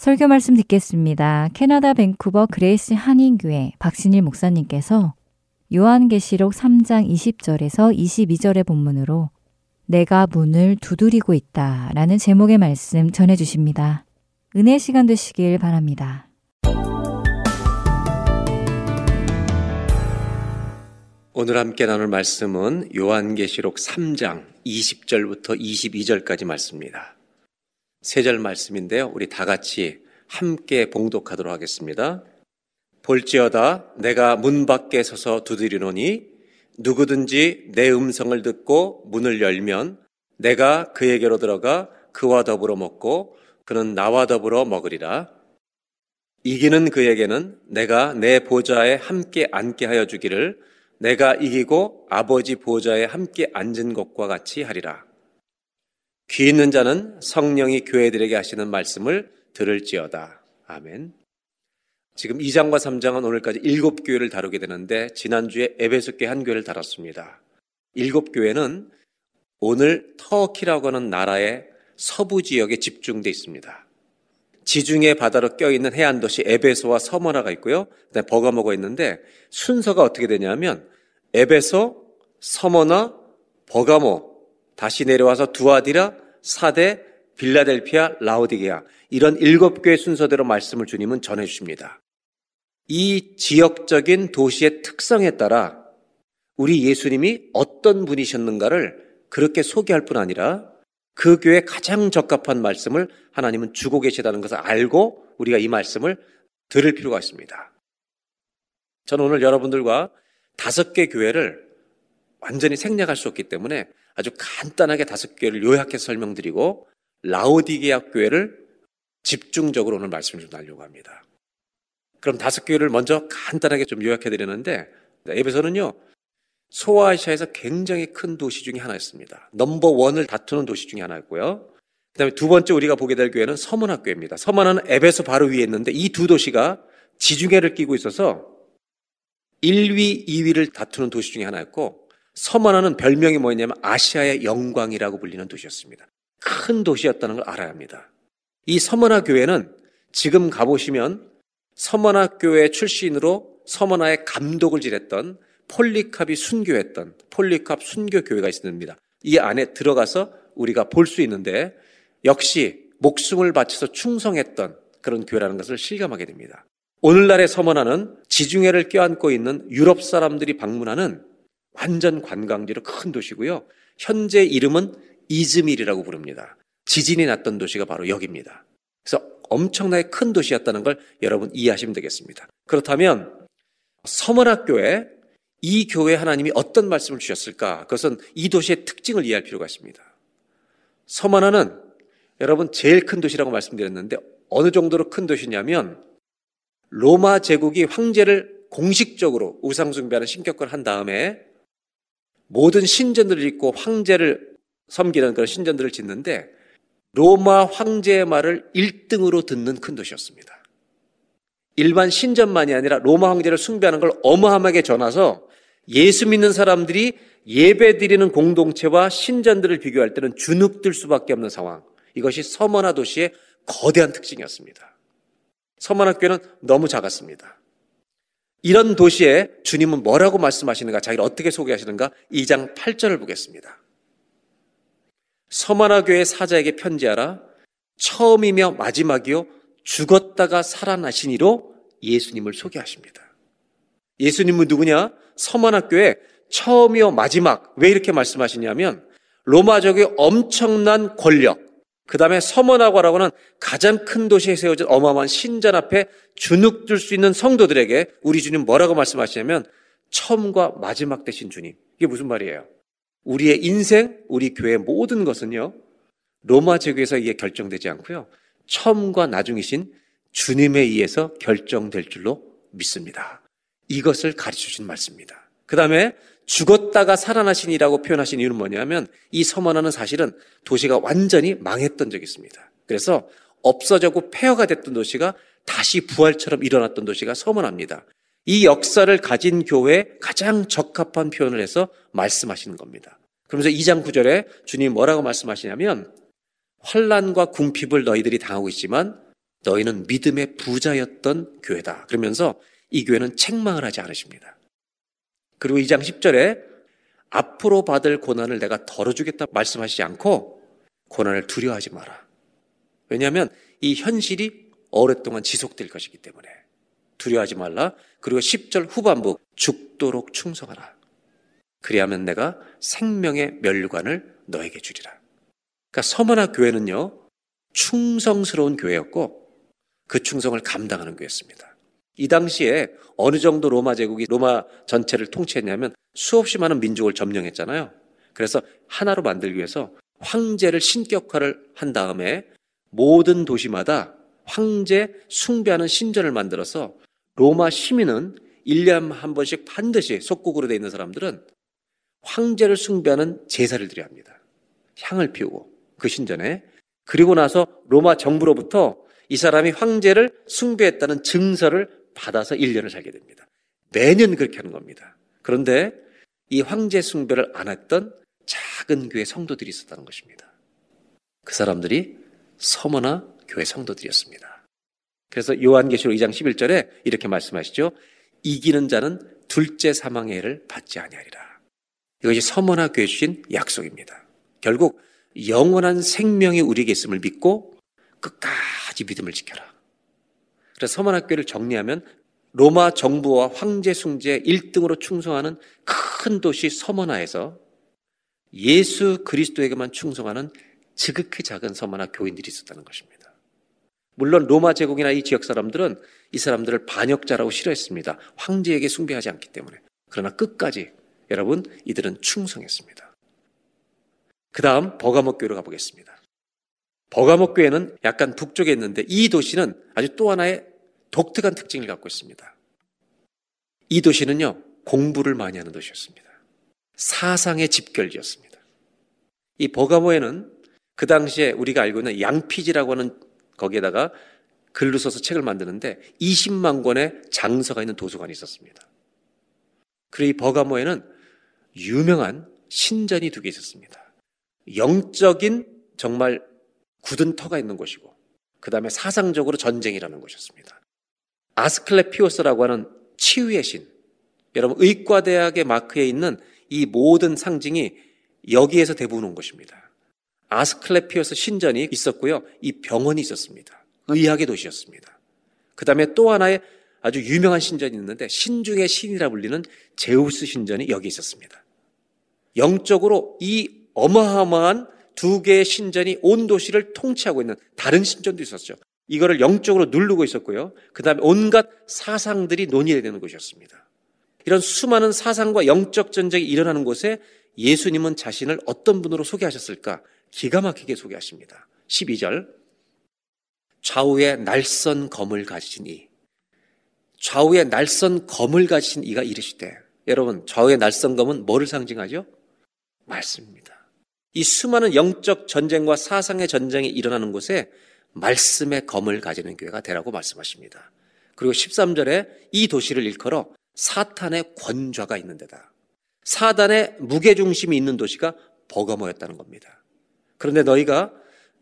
설교 말씀 듣겠습니다. 캐나다 밴쿠버 그레이스 한인교회 박신일 목사님께서 요한계시록 3장 20절에서 22절의 본문으로 내가 문을 두드리고 있다 라는 제목의 말씀 전해주십니다. 은혜 시간 되시길 바랍니다. 오늘 함께 나눌 말씀은 요한계시록 3장 20절부터 22절까지 말씀입니다. 세 절 말씀인데요. 우리 다 같이 함께 봉독하도록 하겠습니다. 볼지어다 내가 문 밖에 서서 두드리노니 누구든지 내 음성을 듣고 문을 열면 내가 그에게로 들어가 그와 더불어 먹고 그는 나와 더불어 먹으리라. 이기는 그에게는 내가 내 보좌에 함께 앉게 하여 주기를 내가 이기고 아버지 보좌에 함께 앉은 것과 같이 하리라. 귀 있는 자는 성령이 교회들에게 하시는 말씀을 들을지어다. 아멘. 지금 2장과 3장은 오늘까지 7교회를 다루게 되는데 지난주에 에베소교회 한 교회를 다뤘습니다. 7교회는 오늘 터키라고 하는 나라의 서부 지역에 집중되어 있습니다. 지중해 바다로 껴있는 해안도시 에베소와 서머나가 있고요. 그다음에 버가모가 있는데 순서가 어떻게 되냐면 에베소, 서머나, 버가모, 다시 내려와서 두아디라, 사데, 빌라델피아, 라오디게아 이런 7개의 순서대로 말씀을 주님은 전해주십니다. 이 지역적인 도시의 특성에 따라 우리 예수님이 어떤 분이셨는가를 그렇게 소개할 뿐 아니라 그 교회에 가장 적합한 말씀을 하나님은 주고 계시다는 것을 알고 우리가 이 말씀을 들을 필요가 있습니다. 저는 오늘 여러분들과 5개 교회를 완전히 생략할 수 없기 때문에 아주 간단하게 5교회를 요약해서 설명드리고 라오디게아 교회를 집중적으로 오늘 말씀을 좀 나누려고 합니다. 그럼 5교회를 먼저 간단하게 좀 요약해드리는데 에베소는요 소아시아에서 굉장히 큰 도시 중에 하나였습니다. 넘버 1을 다투는 도시 중에 하나였고요. 그 다음에 2번째 우리가 보게 될 교회는 서머나 교회입니다. 서머나는 에베소 바로 위에 있는데 이 두 도시가 지중해를 끼고 있어서 1위, 2위를 다투는 도시 중에 하나였고 서머나는 별명이 뭐였냐면 아시아의 영광이라고 불리는 도시였습니다. 큰 도시였다는 걸 알아야 합니다. 이 서머나 교회는 지금 가보시면 서머나 교회 출신으로 서머나의 감독을 지냈던 폴리캅이 순교했던 폴리캅 순교 교회가 있습니다. 이 안에 들어가서 우리가 볼 수 있는데 역시 목숨을 바쳐서 충성했던 그런 교회라는 것을 실감하게 됩니다. 오늘날의 서머나는 지중해를 껴안고 있는 유럽 사람들이 방문하는 완전 관광지로 큰 도시고요. 현재 이름은 이즈밀이라고 부릅니다. 지진이 났던 도시가 바로 여기입니다. 그래서 엄청나게 큰 도시였다는 걸 여러분 이해하시면 되겠습니다. 그렇다면 서머나 교회, 이 교회 하나님이 어떤 말씀을 주셨을까? 그것은 이 도시의 특징을 이해할 필요가 있습니다. 서머나는 여러분 제일 큰 도시라고 말씀드렸는데 어느 정도로 큰 도시냐면 로마 제국이 황제를 공식적으로 우상숭배하는 신격을 한 다음에 모든 신전들을 짓고 황제를 섬기는 그런 신전들을 짓는데 로마 황제의 말을 1등으로 듣는 큰 도시였습니다. 일반 신전만이 아니라 로마 황제를 숭배하는 걸 어마어마하게 전해서 예수 믿는 사람들이 예배드리는 공동체와 신전들을 비교할 때는 주눅들 수밖에 없는 상황. 이것이 서머나 도시의 거대한 특징이었습니다. 서머나 교회는 너무 작았습니다. 이런 도시에 주님은 뭐라고 말씀하시는가, 자기를 어떻게 소개하시는가 2장 8절을 보겠습니다. 서머나 교회 사자에게 편지하라. 처음이며 마지막이요 죽었다가 살아나신 이로 예수님을 소개하십니다. 예수님은 누구냐? 서문학교의 처음이요 마지막. 왜 이렇게 말씀하시냐면 로마족의 엄청난 권력, 그 다음에 서문학교라고 하는 가장 큰 도시에 세워진 어마어마한 신전 앞에 주눅들 수 있는 성도들에게 우리 주님 뭐라고 말씀하시냐면 처음과 마지막 되신 주님. 이게 무슨 말이에요? 우리의 인생, 우리 교회의 모든 것은요 로마 제국에서 이게 결정되지 않고요 처음과 나중이신 주님에 의해서 결정될 줄로 믿습니다. 이것을 가르쳐주신 말씀입니다. 그 다음에 죽었다가 살아나신이라고 표현하신 이유는 뭐냐면 이 서문화는 사실은 도시가 완전히 망했던 적이 있습니다. 그래서 없어져고 폐허가 됐던 도시가 다시 부활처럼 일어났던 도시가 서문화입니다. 이 역사를 가진 교회에 가장 적합한 표현을 해서 말씀하시는 겁니다. 그러면서 2장 9절에 주님이 뭐라고 말씀하시냐면 환난과 궁핍을 너희들이 당하고 있지만 너희는 믿음의 부자였던 교회다. 그러면서 이 교회는 책망을 하지 않으십니다. 그리고 2장 10절에 앞으로 받을 고난을 내가 덜어주겠다 말씀하시지 않고 고난을 두려워하지 마라. 왜냐하면 이 현실이 오랫동안 지속될 것이기 때문에 두려워하지 말라. 그리고 10절 후반부 죽도록 충성하라. 그리하면 내가 생명의 면류관을 너에게 주리라. 그러니까 서문화 교회는요 충성스러운 교회였고 그 충성을 감당하는 교회였습니다. 이 당시에 어느 정도 로마 제국이 로마 전체를 통치했냐면 수없이 많은 민족을 점령했잖아요. 그래서 하나로 만들기 위해서 황제를 신격화를 한 다음에 모든 도시마다 황제 숭배하는 신전을 만들어서 로마 시민은 1년 한 번씩 반드시 속국으로 돼 있는 사람들은 황제를 숭배하는 제사를 드려야 합니다. 향을 피우고 그 신전에. 그리고 나서 로마 정부로부터 이 사람이 황제를 숭배했다는 증서를 받아서 1년을 살게 됩니다. 매년 그렇게 하는 겁니다. 그런데 이 황제 숭배를 안 했던 작은 교회 성도들이 있었다는 것입니다. 그 사람들이 서머나 교회 성도들이었습니다. 그래서 요한계시록 2장 11절에 이렇게 말씀하시죠. 이기는 자는 둘째 사망의 해를 받지 아니하리라. 이것이 서머나 교회 주신 약속입니다. 결국 영원한 생명이 우리에게 있음을 믿고 끝까지 믿음을 지켜라. 그래서 서문학교를 정리하면 로마 정부와 황제 숭배 1등으로 충성하는 큰 도시 서문화에서 예수 그리스도에게만 충성하는 지극히 작은 서문화 교인들이 있었다는 것입니다. 물론 로마 제국이나 이 지역 사람들은 이 사람들을 반역자라고 싫어했습니다. 황제에게 숭배하지 않기 때문에. 그러나 끝까지 여러분 이들은 충성했습니다. 그 다음 버가목 교회로 가보겠습니다. 버가목 교회는 약간 북쪽에 있는데 이 도시는 아주 또 하나의 독특한 특징을 갖고 있습니다. 이 도시는요 공부를 많이 하는 도시였습니다. 사상의 집결지였습니다. 이 버가모에는 그 당시에 우리가 알고 있는 양피지라고 하는 거기에다가 글로 써서 책을 만드는데 20만 권의 장서가 있는 도서관이 있었습니다. 그리고 이 버가모에는 유명한 신전이 2개 있었습니다. 영적인 정말 굳은 터가 있는 곳이고 그 다음에 사상적으로 전쟁이라는 곳이었습니다. 아스클레피오스라고 하는 치유의 신, 여러분 의과대학의 마크에 있는 이 모든 상징이 여기에서 대부분 온 것입니다. 아스클레피오스 신전이 있었고요. 이 병원이 있었습니다. 의학의 도시였습니다. 그 다음에 또 하나의 아주 유명한 신전이 있는데 신중의 신이라 불리는 제우스 신전이 여기 있었습니다. 영적으로 이 어마어마한 2개의 신전이 온 도시를 통치하고 있는 다른 신전도 있었죠. 이거를 영적으로 누르고 있었고요. 그 다음에 온갖 사상들이 논의되는 곳이었습니다. 이런 수많은 사상과 영적 전쟁이 일어나는 곳에 예수님은 자신을 어떤 분으로 소개하셨을까? 기가 막히게 소개하십니다. 12절 좌우에 날선 검을 가지신 이, 좌우에 날선 검을 가지신 이가 이르시되. 여러분 좌우에 날선 검은 뭐를 상징하죠? 말씀입니다. 이 수많은 영적 전쟁과 사상의 전쟁이 일어나는 곳에 말씀의 검을 가지는 교회가 되라고 말씀하십니다. 그리고 13절에 이 도시를 일컬어 사탄의 권좌가 있는 데다. 사단의 무게중심이 있는 도시가 버가모였다는 겁니다. 그런데 너희가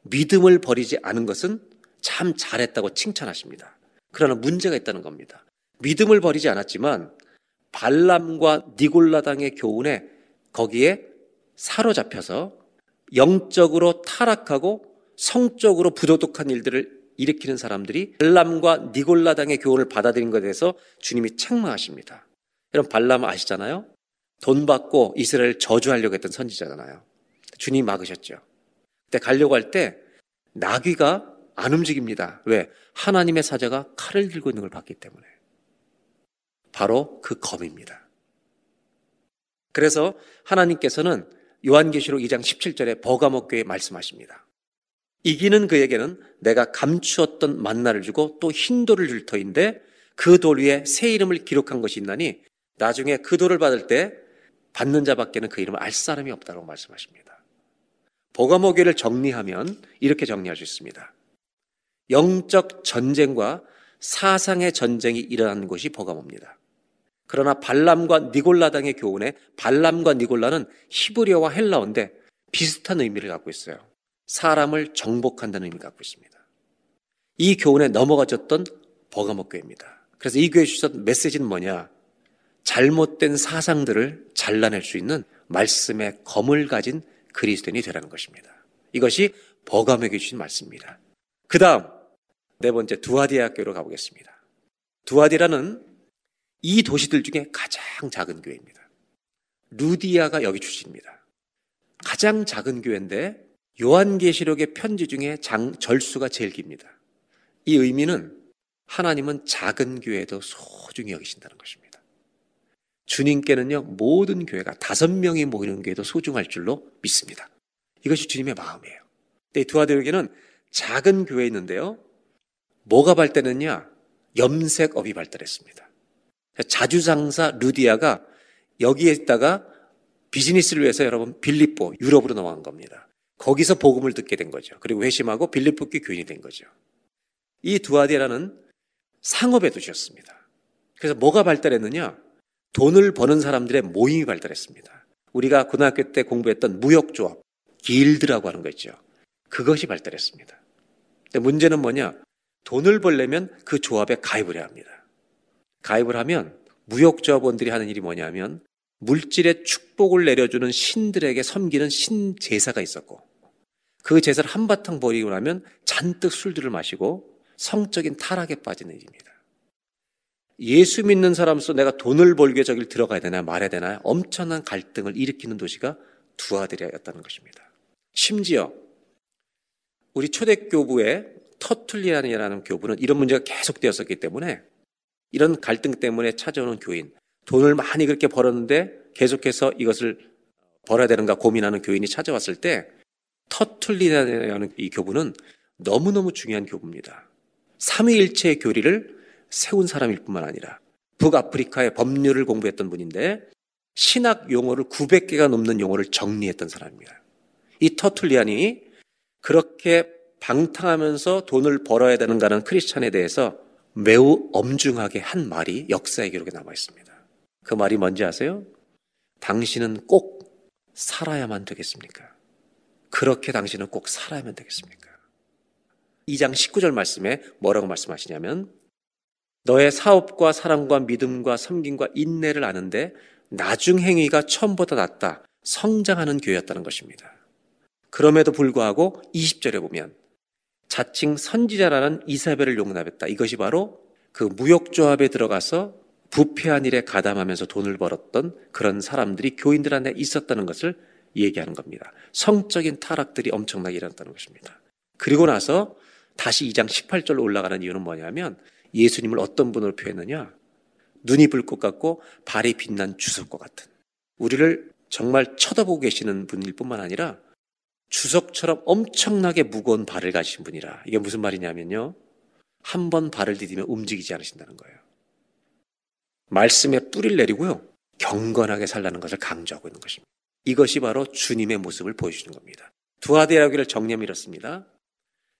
믿음을 버리지 않은 것은 참 잘했다고 칭찬하십니다. 그러나 문제가 있다는 겁니다. 믿음을 버리지 않았지만 발람과 니골라당의 교훈에 거기에 사로잡혀서 영적으로 타락하고 성적으로 부도덕한 일들을 일으키는 사람들이 발람과 니골라당의 교훈을 받아들인 것에 대해서 주님이 책망하십니다. 여러분 발람 아시잖아요. 돈 받고 이스라엘 저주하려고 했던 선지자잖아요. 주님이 막으셨죠. 그때 가려고 할 때 나귀가 안 움직입니다. 왜? 하나님의 사자가 칼을 들고 있는 걸 봤기 때문에. 바로 그 검입니다. 그래서 하나님께서는 요한계시록 2장 17절에 버가목 교회에 말씀하십니다. 이기는 그에게는 내가 감추었던 만나를 주고 또 흰 돌을 줄 터인데 그 돌 위에 새 이름을 기록한 것이 있나니 나중에 그 돌을 받을 때 받는 자밖에는 그 이름을 알 사람이 없다고 말씀하십니다. 버가목 교회를 정리하면 이렇게 정리할 수 있습니다. 영적 전쟁과 사상의 전쟁이 일어난 곳이 버가모입니다. 그러나 발람과 니골라당의 교훈에 발람과 니골라는 히브리어와 헬라어인데 비슷한 의미를 갖고 있어요. 사람을 정복한다는 의미를 갖고 있습니다. 이 교훈에 넘어가졌던 버가모 교회입니다. 그래서 이 교회에 주셨던 메시지는 뭐냐? 잘못된 사상들을 잘라낼 수 있는 말씀의 검을 가진 그리스도인이 되라는 것입니다. 이것이 버가모에게 주신 말씀입니다. 그 다음 네 번째 두아디아 교회로 가보겠습니다. 두아디라는 이 도시들 중에 가장 작은 교회입니다. 루디아가 여기 출신입니다. 가장 작은 교회인데 요한계시록의 편지 중에 절수가 제일 깁니다. 이 의미는 하나님은 작은 교회도 소중히 여기신다는 것입니다. 주님께는요 모든 교회가 5명이 모이는 교회도 소중할 줄로 믿습니다. 이것이 주님의 마음이에요. 근데 이 두아디아 교회는 작은 교회에 있는데요. 뭐가 발달했냐? 염색업이 발달했습니다. 자주상사 루디아가 여기에 있다가 비즈니스를 위해서 여러분 빌리포 유럽으로 넘어간 겁니다. 거기서 복음을 듣게 된 거죠. 그리고 회심하고 빌리포교 교인이 된 거죠. 이 두아디아라는 상업의 도시였습니다. 그래서 뭐가 발달했느냐? 돈을 버는 사람들의 모임이 발달했습니다. 우리가 고등학교 때 공부했던 무역조합, 길드라고 하는 거 있죠. 그것이 발달했습니다. 근데 문제는 뭐냐? 돈을 벌려면 그 조합에 가입을 해야 합니다. 가입을 하면 무역조합원들이 하는 일이 뭐냐면 물질의 축복을 내려주는 신들에게 섬기는 신제사가 있었고 그 제사를 한바탕 벌이고 나면 잔뜩 술들을 마시고 성적인 타락에 빠지는 일입니다. 예수 믿는 사람으로서 내가 돈을 벌기 위해 저길 들어가야 되나 말아야 되나 엄청난 갈등을 일으키는 도시가 두아디아였다는 것입니다. 심지어 우리 초대교부의 터툴리안이라는 교부는 이런 문제가 계속되었었기 때문에 이런 갈등 때문에 찾아오는 교인, 돈을 많이 그렇게 벌었는데 계속해서 이것을 벌어야 되는가 고민하는 교인이 찾아왔을 때 터툴리안이라는 이 교부는 너무너무 중요한 교부입니다. 삼위일체의 교리를 세운 사람일 뿐만 아니라 북아프리카의 법률을 공부했던 분인데 신학 용어를 900개가 넘는 용어를 정리했던 사람입니다. 이 터툴리안이 그렇게 방탕하면서 돈을 벌어야 되는가 하는 크리스찬에 대해서 매우 엄중하게 한 말이 역사의 기록에 남아있습니다. 그 말이 뭔지 아세요? 당신은 꼭 살아야만 되겠습니까? 그렇게 당신은 꼭 살아야만 되겠습니까? 2장 19절 말씀에 뭐라고 말씀하시냐면 너의 사업과 사랑과 믿음과 섬김과 인내를 아는데 나중 행위가 처음보다 낫다. 성장하는 교회였다는 것입니다. 그럼에도 불구하고 20절에 보면 자칭 선지자라는 이사벨을 용납했다. 이것이 바로 그 무역조합에 들어가서 부패한 일에 가담하면서 돈을 벌었던 그런 사람들이 교인들 안에 있었다는 것을 얘기하는 겁니다. 성적인 타락들이 엄청나게 일어났다는 것입니다. 그리고 나서 다시 2장 18절로 올라가는 이유는 뭐냐면 예수님을 어떤 분으로 표현했느냐? 눈이 불꽃 같고 발이 빛난 주석과 같은 우리를 정말 쳐다보고 계시는 분일 뿐만 아니라 주석처럼 엄청나게 무거운 발을 가지신 분이라. 이게 무슨 말이냐면요, 한 번 발을 디디면 움직이지 않으신다는 거예요. 말씀에 뿌리를 내리고요 경건하게 살라는 것을 강조하고 있는 것입니다. 이것이 바로 주님의 모습을 보여주는 겁니다. 두아디아 교회를 정리하면 이렇습니다.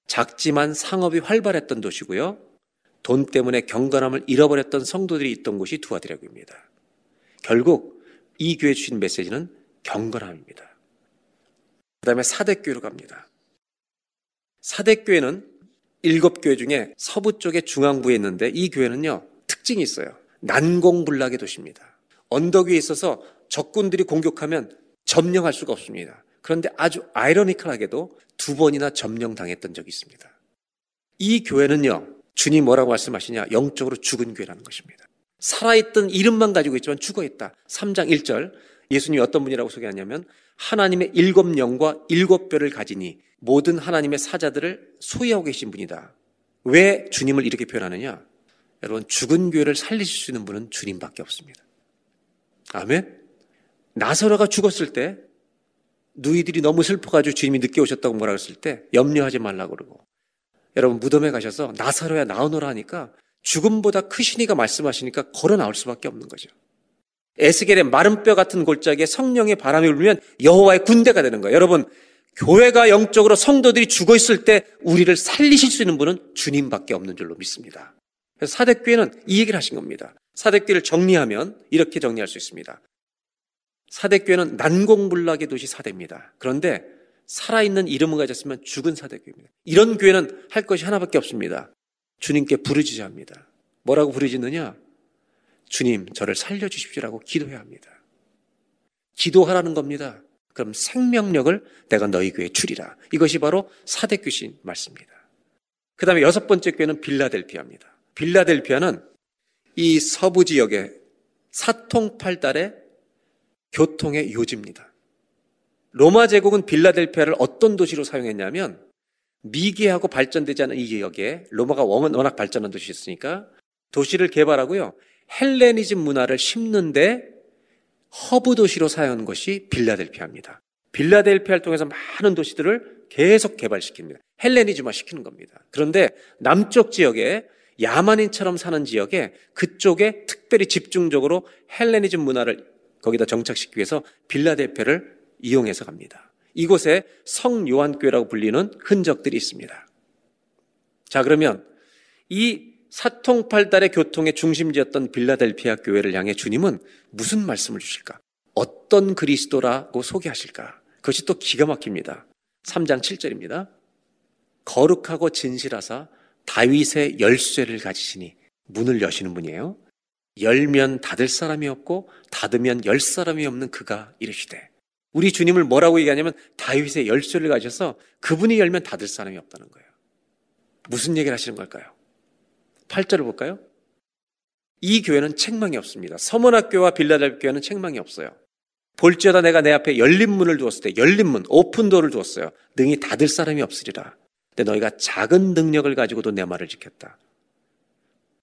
작지만 상업이 활발했던 도시고요, 돈 때문에 경건함을 잃어버렸던 성도들이 있던 곳이 두아디아 교회입니다. 결국 이 교회 주신 메시지는 경건함입니다. 그 다음에 사대교회로 갑니다. 사대교회는 7교회 중에 서부 쪽의 중앙부에 있는데 이 교회는요 특징이 있어요. 난공불락의 도시입니다. 언덕 위에 있어서 적군들이 공격하면 점령할 수가 없습니다. 그런데 아주 아이러니컬하게도 2번이나 점령당했던 적이 있습니다. 이 교회는요 주님 뭐라고 말씀하시냐? 영적으로 죽은 교회라는 것입니다. 살아있던 이름만 가지고 있지만 죽어있다. 3장 1절 예수님이 어떤 분이라고 소개하냐면 하나님의 7영과 7뼈를 가지니 모든 하나님의 사자들을 소유하고 계신 분이다. 왜 주님을 이렇게 표현하느냐? 여러분, 죽은 교회를 살리실 수 있는 분은 주님밖에 없습니다. 아멘? 나사로가 죽었을 때 누이들이 너무 슬퍼가지고 주님이 늦게 오셨다고 뭐라 했을 때 염려하지 말라고 그러고, 여러분 무덤에 가셔서 나사로야 나오너라 하니까 죽음보다 크시니가 말씀하시니까 걸어 나올 수밖에 없는 거죠. 에스겔의 마른 뼈 같은 골짜기에 성령의 바람이 불면 여호와의 군대가 되는 거예요. 여러분, 교회가 영적으로 성도들이 죽어있을 때 우리를 살리실 수 있는 분은 주님밖에 없는 줄로 믿습니다. 그래서 사독교회는 이 얘기를 하신 겁니다. 사독교회를 정리하면 이렇게 정리할 수 있습니다. 사독교회는 난공불락의 도시 사대입니다. 그런데 살아있는 이름을 가졌으면 죽은 사독교회입니다. 이런 교회는 할 것이 하나밖에 없습니다. 주님께 부르짖어야 합니다. 뭐라고 부르짖느냐? 주님, 저를 살려주십시오라고 기도해야 합니다. 기도하라는 겁니다. 그럼 생명력을 내가 너희 교회에 주리라. 이것이 바로 사독교신 말씀입니다. 그 다음에 6번째 교회는 빌라델피아입니다. 빌라델피아는 이 서부 지역의 사통팔달의 교통의 요지입니다. 로마 제국은 빌라델피아를 어떤 도시로 사용했냐면 미개하고 발전되지 않은 이 지역에, 로마가 워낙 발전한 도시였으니까 도시를 개발하고요, 헬레니즘 문화를 심는데 허브 도시로 사용한 것이 빌라델피아입니다. 빌라델피아를 통해서 많은 도시들을 계속 개발시킵니다. 헬레니즘화 시키는 겁니다. 그런데 남쪽 지역에 야만인처럼 사는 지역에, 그쪽에 특별히 집중적으로 헬레니즘 문화를 거기다 정착시키기 위해서 빌라델피아를 이용해서 갑니다. 이곳에 성요한교회라고 불리는 흔적들이 있습니다. 자, 그러면 이 사통팔달의 교통의 중심지였던 빌라델피아 교회를 향해 주님은 무슨 말씀을 주실까? 어떤 그리스도라고 소개하실까? 그것이 또 기가 막힙니다. 3장 7절입니다. 거룩하고 진실하사 다윗의 열쇠를 가지시니, 문을 여시는 분이에요. 열면 닫을 사람이 없고 닫으면 열 사람이 없는 그가 이르시되. 우리 주님을 뭐라고 얘기하냐면 다윗의 열쇠를 가셔서 그분이 열면 닫을 사람이 없다는 거예요. 무슨 얘기를 하시는 걸까요? 8절을 볼까요? 이 교회는 책망이 없습니다. 서머나교와 빌라델피아는 책망이 없어요. 볼지어다 내가 내 앞에 열린 문을 두었을 때, 열린 문, 오픈도어를 두었어요. 능히 닫을 사람이 없으리라. 근데 너희가 작은 능력을 가지고도 내 말을 지켰다.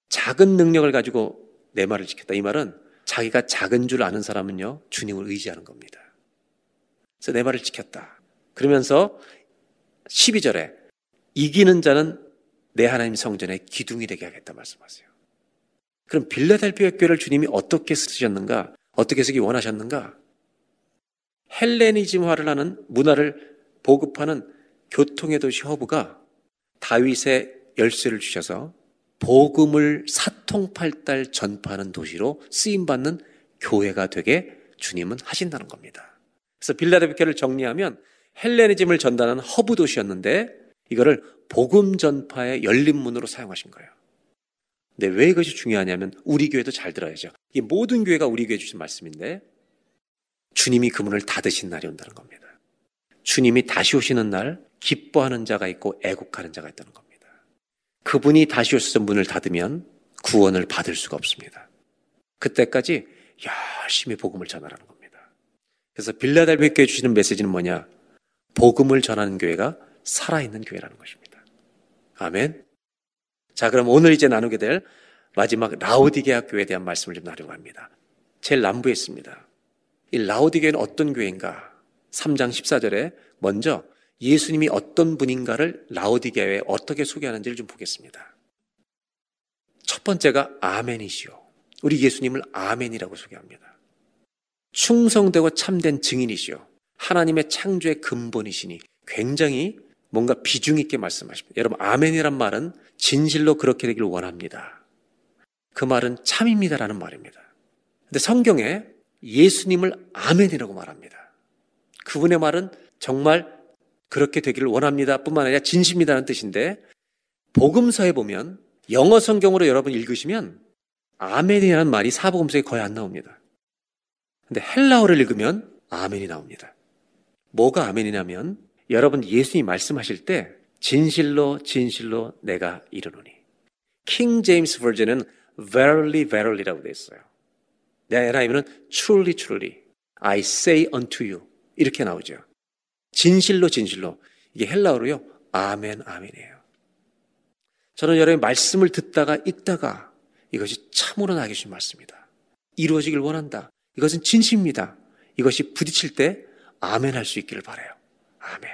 작은 능력을 가지고 내 말을 지켰다. 이 말은 자기가 작은 줄 아는 사람은요, 주님을 의지하는 겁니다. 그래서 내 말을 지켰다. 그러면서 12절에 이기는 자는 내 하나님 성전의 기둥이 되게 하겠다 말씀하세요. 그럼 빌라델피아 교회를 주님이 어떻게 쓰셨는가? 어떻게 쓰기 원하셨는가? 헬레니즘화를 하는 문화를 보급하는 교통의 도시 허브가 다윗의 열쇠를 주셔서 복음을 사통팔달 전파하는 도시로 쓰임받는 교회가 되게 주님은 하신다는 겁니다. 그래서 빌라델피아를 정리하면 헬레니즘을 전달하는 허브 도시였는데 이거를 복음 전파의 열린 문으로 사용하신 거예요. 근데 왜 이것이 중요하냐면 우리 교회도 잘 들어야죠. 이 모든 교회가 우리 교회 주신 말씀인데 주님이 그 문을 닫으신 날이 온다는 겁니다. 주님이 다시 오시는 날 기뻐하는 자가 있고 애국하는 자가 있다는 겁니다. 그분이 다시 오셔서 문을 닫으면 구원을 받을 수가 없습니다. 그때까지 열심히 복음을 전하라는 겁니다. 그래서 빌라델피아 교회 주시는 메시지는 뭐냐? 복음을 전하는 교회가 살아있는 교회라는 것입니다. 아멘. 자, 그럼 오늘 이제 나누게 될 마지막 라오디게아 교회에 대한 말씀을 좀 나누려고 합니다. 제일 남부에 있습니다. 이 라오디게아는 어떤 교회인가? 3장 14절에 먼저 예수님이 어떤 분인가를 라오디게아에 어떻게 소개하는지를 좀 보겠습니다. 첫 번째가 아멘이시오. 우리 예수님을 아멘이라고 소개합니다. 충성되고 참된 증인이시오. 하나님의 창조의 근본이시니. 굉장히 뭔가 비중 있게 말씀하십니다. 여러분, 아멘이란 말은 진실로 그렇게 되길 원합니다. 그 말은 참입니다라는 말입니다. 근데 성경에 예수님을 아멘이라고 말합니다. 그분의 말은 정말 그렇게 되기를 원합니다 뿐만 아니라 진심이라는 뜻인데, 복음서에 보면 영어 성경으로 여러분 읽으시면 아멘이라는 말이 사복음서에 거의 안 나옵니다. 근데 헬라어를 읽으면 아멘이 나옵니다. 뭐가 아멘이냐면 여러분 예수님이 말씀하실 때 진실로 진실로 내가 이르노니, 킹 제임스 버전은 verily, verily라고 되어 있어요. 에라임은 truly, truly, I say unto you 이렇게 나오죠. 진실로, 진실로. 이게 헬라어로요, 아멘, 아멘이에요. 저는 여러분의 말씀을 듣다가 읽다가 이것이 참으로 나에게 주신 말씀이다, 이루어지길 원한다, 이것은 진심이다, 이것이 부딪힐 때 아멘 할 수 있기를 바라요. 아멘.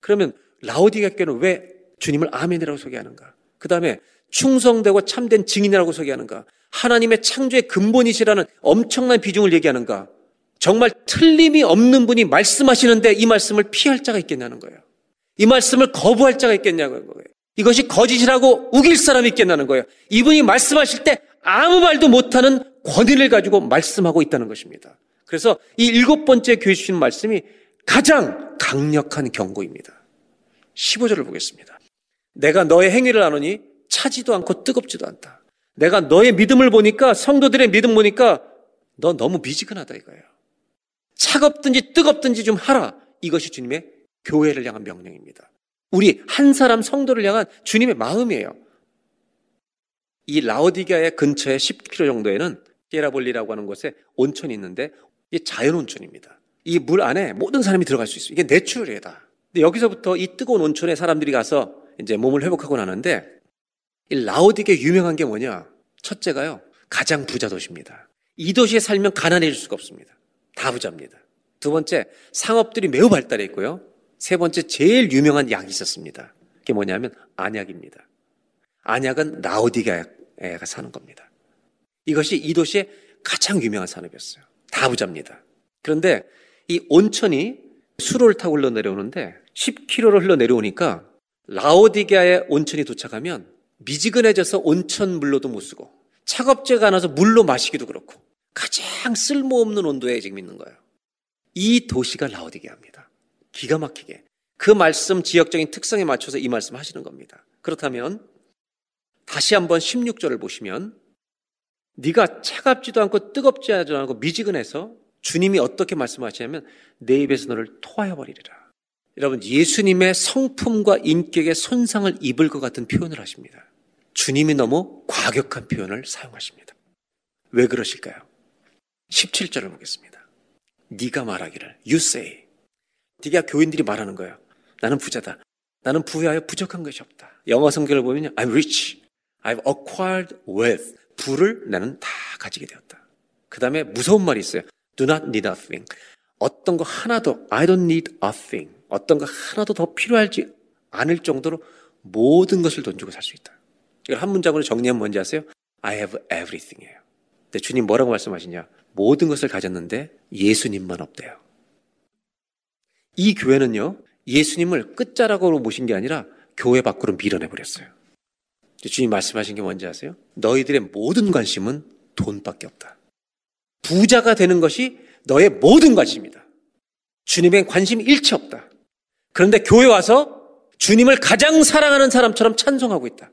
그러면 라오디게아 교회는 왜 주님을 아멘이라고 소개하는가? 그 다음에 충성되고 참된 증인이라고 소개하는가? 하나님의 창조의 근본이시라는 엄청난 비중을 얘기하는가? 정말 틀림이 없는 분이 말씀하시는데 이 말씀을 피할 자가 있겠냐는 거예요. 이 말씀을 거부할 자가 있겠냐는 거예요. 이것이 거짓이라고 우길 사람이 있겠냐는 거예요. 이분이 말씀하실 때 아무 말도 못하는 권위를 가지고 말씀하고 있다는 것입니다. 그래서 이 7번째 교회 주신 말씀이 가장 강력한 경고입니다. 15절을 보겠습니다. 내가 너의 행위를 아노니 차지도 않고 뜨겁지도 않다. 내가 너의 믿음을 보니까, 성도들의 믿음 보니까 너 너무 미지근하다 이거예요. 차갑든지 뜨겁든지 좀 하라. 이것이 주님의 교회를 향한 명령입니다. 우리 한 사람 성도를 향한 주님의 마음이에요. 이 라오디게아의 근처에 10km 정도에는 피에라볼리라고 하는 곳에 온천이 있는데 이게 자연 온천입니다. 이 물 안에 모든 사람이 들어갈 수 있어요. 이게 내추럴이에요 다. 근데 여기서부터 이 뜨거운 온천에 사람들이 가서 이제 몸을 회복하고 나는데 이 라오디게아 유명한 게 뭐냐? 첫째가요, 가장 부자 도시입니다. 이 도시에 살면 가난해질 수가 없습니다. 다 부자입니다. 두 번째, 상업들이 매우 발달해 있고요. 세 번째, 제일 유명한 약이 있었습니다. 그게 뭐냐면 안약입니다. 안약은 라오디게아가 사는 겁니다. 이것이 이 도시의 가장 유명한 산업이었어요. 다 부자입니다. 그런데 이 온천이 수로를 타고 흘러내려오는데 10km로 흘러내려오니까 라오디게아의 온천이 도착하면 미지근해져서 온천물로도 못 쓰고 차갑지가 않아서 물로 마시기도 그렇고 가장 쓸모없는 온도에 지금 있는 거예요. 이 도시가 라오디게아입니다. 기가 막히게 그 말씀 지역적인 특성에 맞춰서 이 말씀 하시는 겁니다. 그렇다면 다시 한번 16절을 보시면 네가 차갑지도 않고 뜨겁지도 않고 미지근해서 주님이 어떻게 말씀하시냐면 내 입에서 너를 토하여버리리라. 여러분, 예수님의 성품과 인격에 손상을 입을 것 같은 표현을 하십니다. 주님이 너무 과격한 표현을 사용하십니다. 왜 그러실까요? 17절을 보겠습니다. 네가 말하기를, you say, 네가 교인들이 말하는 거예요. 나는 부자다. 나는 부유하여 부족한 것이 없다. 영어 성경을 보면 I'm rich, I've acquired wealth. 부를 나는 다 가지게 되었다. 그 다음에 무서운 말이 있어요. Do not need a thing. 어떤 거 하나도, I don't need a thing. 어떤 거 하나도 더 필요하지 않을 정도로 모든 것을 돈 주고 살 수 있다. 이걸 한 문장으로 정리하면 뭔지 아세요? I have everything이에요. 근데 주님 뭐라고 말씀하시냐? 모든 것을 가졌는데 예수님만 없대요. 이 교회는요, 예수님을 끝자락으로 모신 게 아니라 교회 밖으로 밀어내버렸어요. 주님 말씀하신 게 뭔지 아세요? 너희들의 모든 관심은 돈밖에 없다. 부자가 되는 것이 너의 모든 관심이다. 주님의 관심이 일체 없다. 그런데 교회 와서 주님을 가장 사랑하는 사람처럼 찬송하고 있다.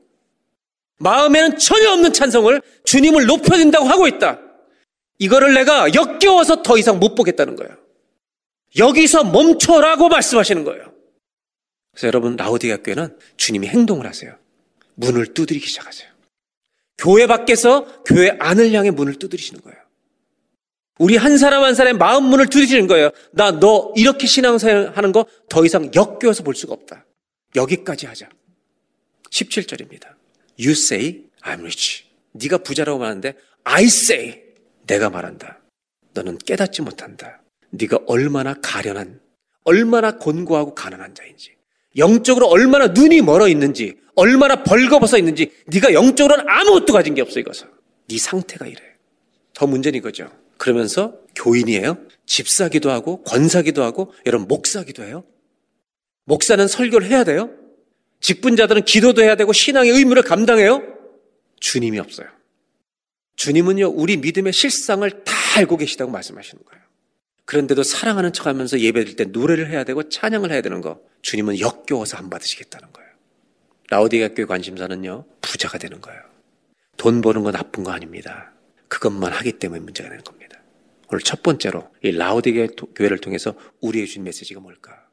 마음에는 전혀 없는 찬송을 주님을 높여준다고 하고 있다. 이거를 내가 역겨워서 더 이상 못 보겠다는 거예요. 여기서 멈춰라고 말씀하시는 거예요. 그래서 여러분, 라오디게아 교회는 주님이 행동을 하세요. 문을 두드리기 시작하세요. 교회 밖에서 교회 안을 향해 문을 두드리시는 거예요. 우리 한 사람 한 사람의 마음 문을 두드리시는 거예요. 나 너 이렇게 신앙생활하는 거 더 이상 역겨워서 볼 수가 없다. 여기까지 하자. 17절입니다. You say I'm rich. 네가 부자라고 말하는데 I say, 내가 말한다. 너는 깨닫지 못한다. 네가 얼마나 가련한, 얼마나 곤고하고 가난한 자인지, 영적으로 얼마나 눈이 멀어 있는지, 얼마나 벌거벗어 있는지. 네가 영적으로는 아무것도 가진 게 없어. 이것은 네 상태가 이래. 더 문제는 이거죠. 그러면서 교인이에요. 집사기도 하고 권사기도 하고 여러분 목사기도 해요. 목사는 설교를 해야 돼요. 직분자들은 기도도 해야 되고 신앙의 의무를 감당해요. 주님이 없어요. 주님은요, 우리 믿음의 실상을 다 알고 계시다고 말씀하시는 거예요. 그런데도 사랑하는 척하면서 예배드릴 때 노래를 해야 되고 찬양을 해야 되는 거, 주님은 역겨워서 안 받으시겠다는 거예요. 라오디게아 교회 관심사는요, 부자가 되는 거예요. 돈 버는 건 나쁜 거 아닙니다. 그것만 하기 때문에 문제가 되는 겁니다. 오늘 첫 번째로 이 라오디게아 교회를 통해서 우리에게 주신 메시지가 뭘까?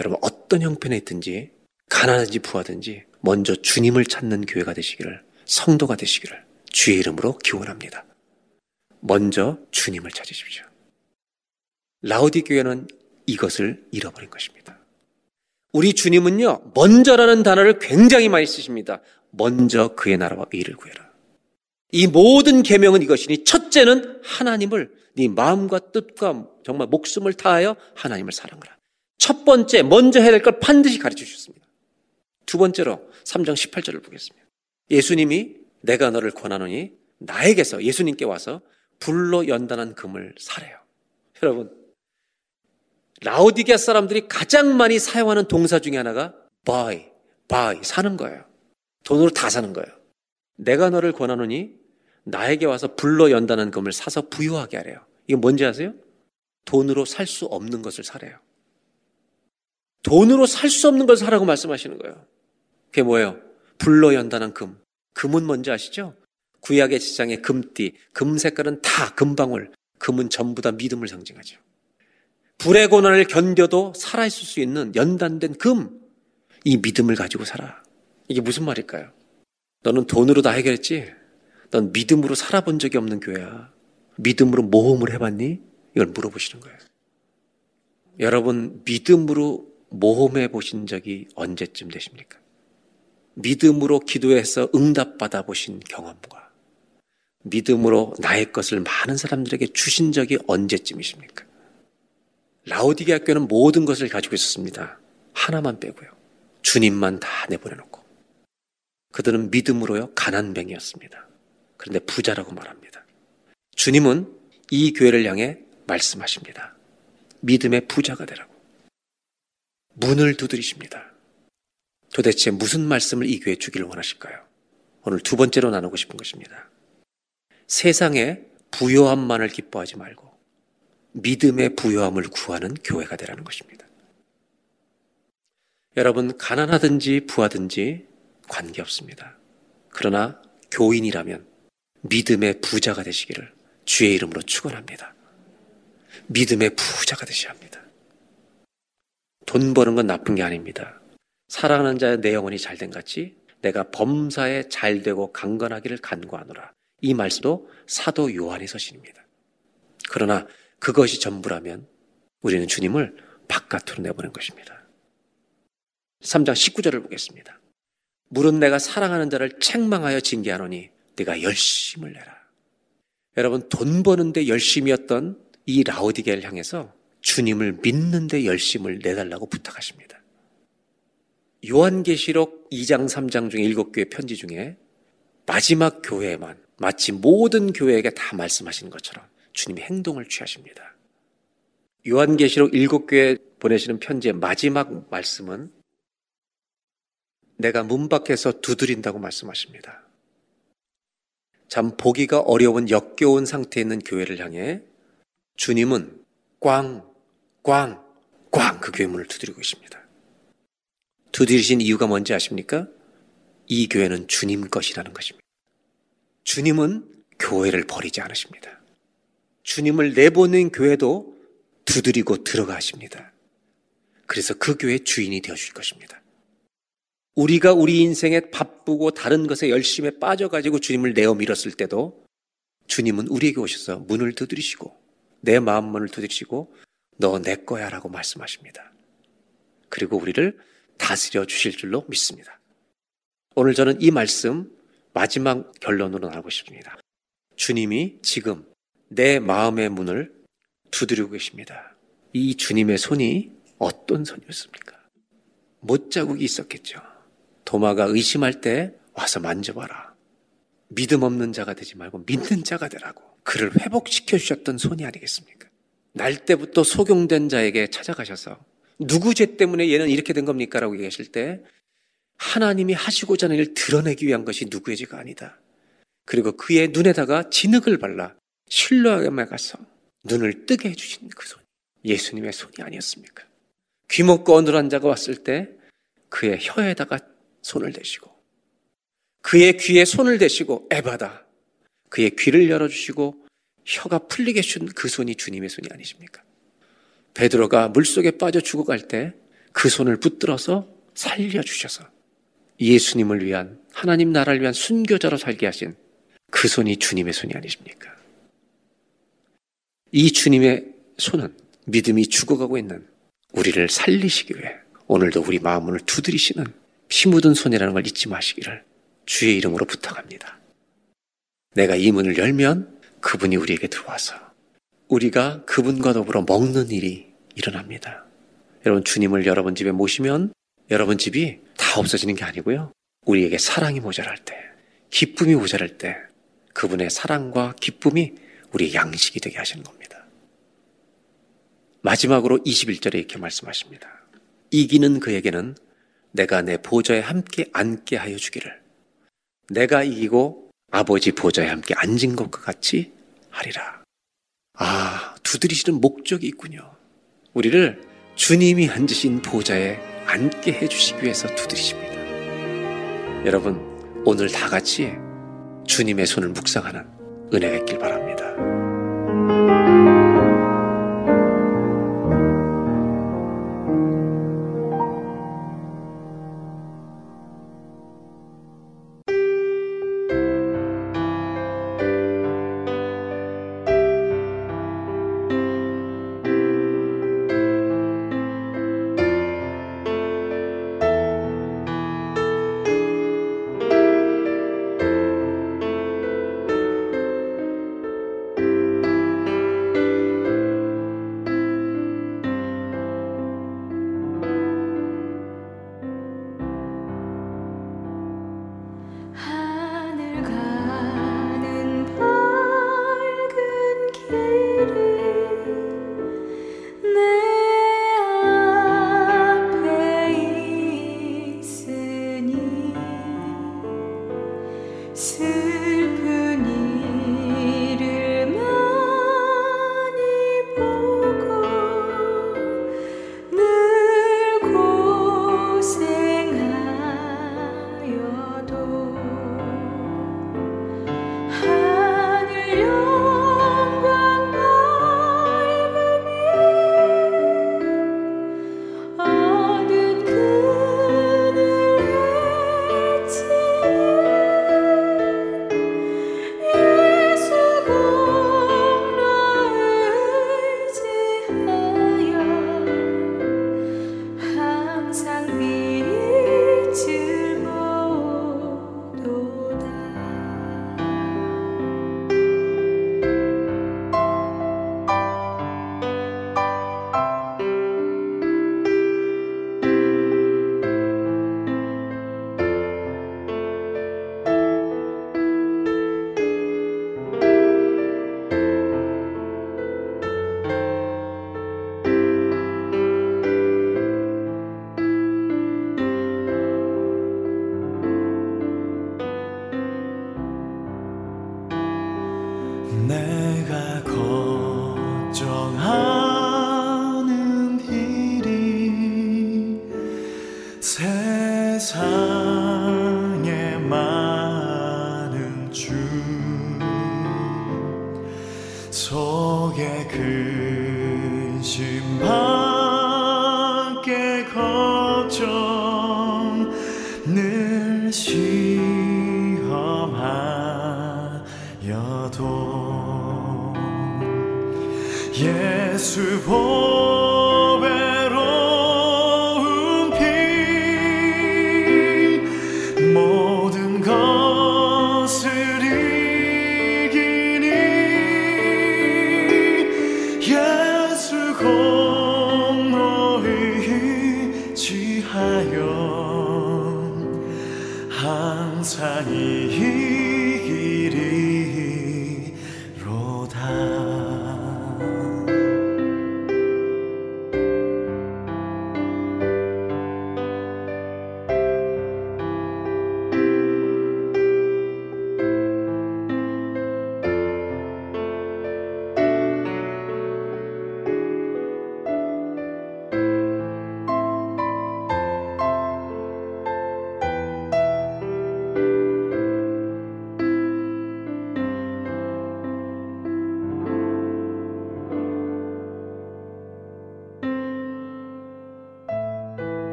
여러분, 어떤 형편에 있든지 가난한지 부하든지 먼저 주님을 찾는 교회가 되시기를 성도가 되시기를 주의 이름으로 기원합니다. 먼저 주님을 찾으십시오. 라오디 교회는 이것을 잃어버린 것입니다. 우리 주님은요, 먼저라는 단어를 굉장히 많이 쓰십니다. 먼저 그의 나라와 의를 구해라. 이 모든 계명은 이것이니, 첫째는 하나님을 네 마음과 뜻과 정말 목숨을 다하여 하나님을 사랑하라. 첫 번째, 먼저 해야 될 걸 반드시 가르쳐 주셨습니다. 두 번째로 3장 18절을 보겠습니다. 예수님이 내가 너를 권하노니 나에게서, 예수님께 와서 불로 연단한 금을 사래요. 여러분, 라오디게아 사람들이 가장 많이 사용하는 동사 중에 하나가 buy, 사는 거예요. 돈으로 다 사는 거예요. 내가 너를 권하노니 나에게 와서 불로 연단한 금을 사서 부유하게 하래요. 이게 뭔지 아세요? 돈으로 살 수 없는 것을 사래요. 돈으로 살 수 없는 것을 사라고 말씀하시는 거예요. 그게 뭐예요? 불로 연단한 금. 금은 뭔지 아시죠? 구약의 지상의 금띠, 금 색깔은 다 금방울, 금은 전부 다 믿음을 상징하죠. 불의 고난을 견뎌도 살아있을 수 있는 연단된 금, 이 믿음을 가지고 살아. 이게 무슨 말일까요? 너는 돈으로 다 해결했지? 넌 믿음으로 살아본 적이 없는 교회야. 믿음으로 모험을 해봤니? 이걸 물어보시는 거예요. 여러분, 믿음으로 모험해보신 적이 언제쯤 되십니까? 믿음으로 기도해서 응답받아 보신 경험과 믿음으로 나의 것을 많은 사람들에게 주신 적이 언제쯤이십니까? 라오디게아 학교는 모든 것을 가지고 있었습니다. 하나만 빼고요. 주님만 다 내보내놓고. 그들은 믿음으로요, 가난뱅이였습니다. 그런데 부자라고 말합니다. 주님은 이 교회를 향해 말씀하십니다. 믿음의 부자가 되라고. 문을 두드리십니다. 도대체 무슨 말씀을 이 교회에 주기를 원하실까요? 오늘 두 번째로 나누고 싶은 것입니다. 세상의 부요함만을 기뻐하지 말고 믿음의 부요함을 구하는 교회가 되라는 것입니다. 여러분, 가난하든지 부하든지 관계없습니다. 그러나 교인이라면 믿음의 부자가 되시기를 주의 이름으로 축원합니다. 믿음의 부자가 되셔야 합니다. 돈 버는 건 나쁜 게 아닙니다. 사랑하는 자의 내 영혼이 잘된 같이 내가 범사에 잘되고 강건하기를 간구하노라. 이 말씀도 사도 요한의 서신입니다. 그러나 그것이 전부라면 우리는 주님을 바깥으로 내보낸 것입니다. 3장 19절을 보겠습니다. 무릇 내가 사랑하는 자를 책망하여 징계하노니 네가 열심을 내라. 여러분, 돈 버는데 열심이었던 이 라오디게아를 향해서 주님을 믿는데 열심을 내달라고 부탁하십니다. 요한계시록 2장 3장 중에 7교회 편지 중에 마지막 교회에만 마치 모든 교회에게 다 말씀하시는 것처럼 주님이 행동을 취하십니다. 요한계시록 7교회에 보내시는 편지의 마지막 말씀은 내가 문 밖에서 두드린다고 말씀하십니다. 참 보기가 어려운 역겨운 상태에 있는 교회를 향해 주님은 꽝꽝꽝 그 교회 문을 두드리고 있습니다. 두드리신 이유가 뭔지 아십니까? 이 교회는 주님 것이라는 것입니다. 주님은 교회를 버리지 않으십니다. 주님을 내보낸 교회도 두드리고 들어가십니다. 그래서 그 교회의 주인이 되어줄 것입니다. 우리가 우리 인생에 바쁘고 다른 것에 열심히 빠져가지고 주님을 내어 밀었을 때도 주님은 우리에게 오셔서 문을 두드리시고 내 마음문을 두드리시고 너 내 거야 라고 말씀하십니다. 그리고 우리를 다스려 주실 줄로 믿습니다. 오늘 저는 이 말씀 마지막 결론으로 나누고 싶습니다. 주님이 지금 내 마음의 문을 두드리고 계십니다. 이 주님의 손이 어떤 손이었습니까? 못자국이 있었겠죠. 도마가 의심할 때 와서 만져봐라. 믿음 없는 자가 되지 말고 믿는 자가 되라고 그를 회복시켜 주셨던 손이 아니겠습니까? 날 때부터 소경된 자에게 찾아가셔서 누구 죄 때문에 얘는 이렇게 된 겁니까? 라고 얘기하실 때 하나님이 하시고자 하는 일을 드러내기 위한 것이 누구의 죄가 아니다. 그리고 그의 눈에다가 진흙을 발라 신뢰하게만 가서 눈을 뜨게 해주신 그 손, 예수님의 손이 아니었습니까? 귀먹고 어눌한 자가 왔을 때 그의 혀에다가 손을 대시고 그의 귀에 손을 대시고 에바다 그의 귀를 열어주시고 혀가 풀리게 해준 그 손이 주님의 손이 아니십니까? 베드로가 물속에 빠져 죽어갈 때 그 손을 붙들어서 살려주셔서 예수님을 위한 하나님 나라를 위한 순교자로 살게 하신 그 손이 주님의 손이 아니십니까? 이 주님의 손은 믿음이 죽어가고 있는 우리를 살리시기 위해 오늘도 우리 마음을 두드리시는 피 묻은 손이라는 걸 잊지 마시기를 주의 이름으로 부탁합니다. 내가 이 문을 열면 그분이 우리에게 들어와서 우리가 그분과 더불어 먹는 일이 일어납니다. 여러분, 주님을 여러분 집에 모시면 여러분 집이 다 없어지는 게 아니고요, 우리에게 사랑이 모자랄 때, 기쁨이 모자랄 때 그분의 사랑과 기쁨이 우리의 양식이 되게 하시는 겁니다. 마지막으로 21절에 이렇게 말씀하십니다. 이기는 그에게는 내가 내 보좌에 함께 앉게 하여 주기를 내가 이기고 아버지 보좌에 함께 앉은 것과 같이 하리라. 아, 두드리시는 목적이 있군요. 우리를 주님이 앉으신 보좌에 앉게 해주시기 위해서 두드리십니다. 여러분, 오늘 다 같이 주님의 손을 묵상하는 은혜가 있길 바랍니다.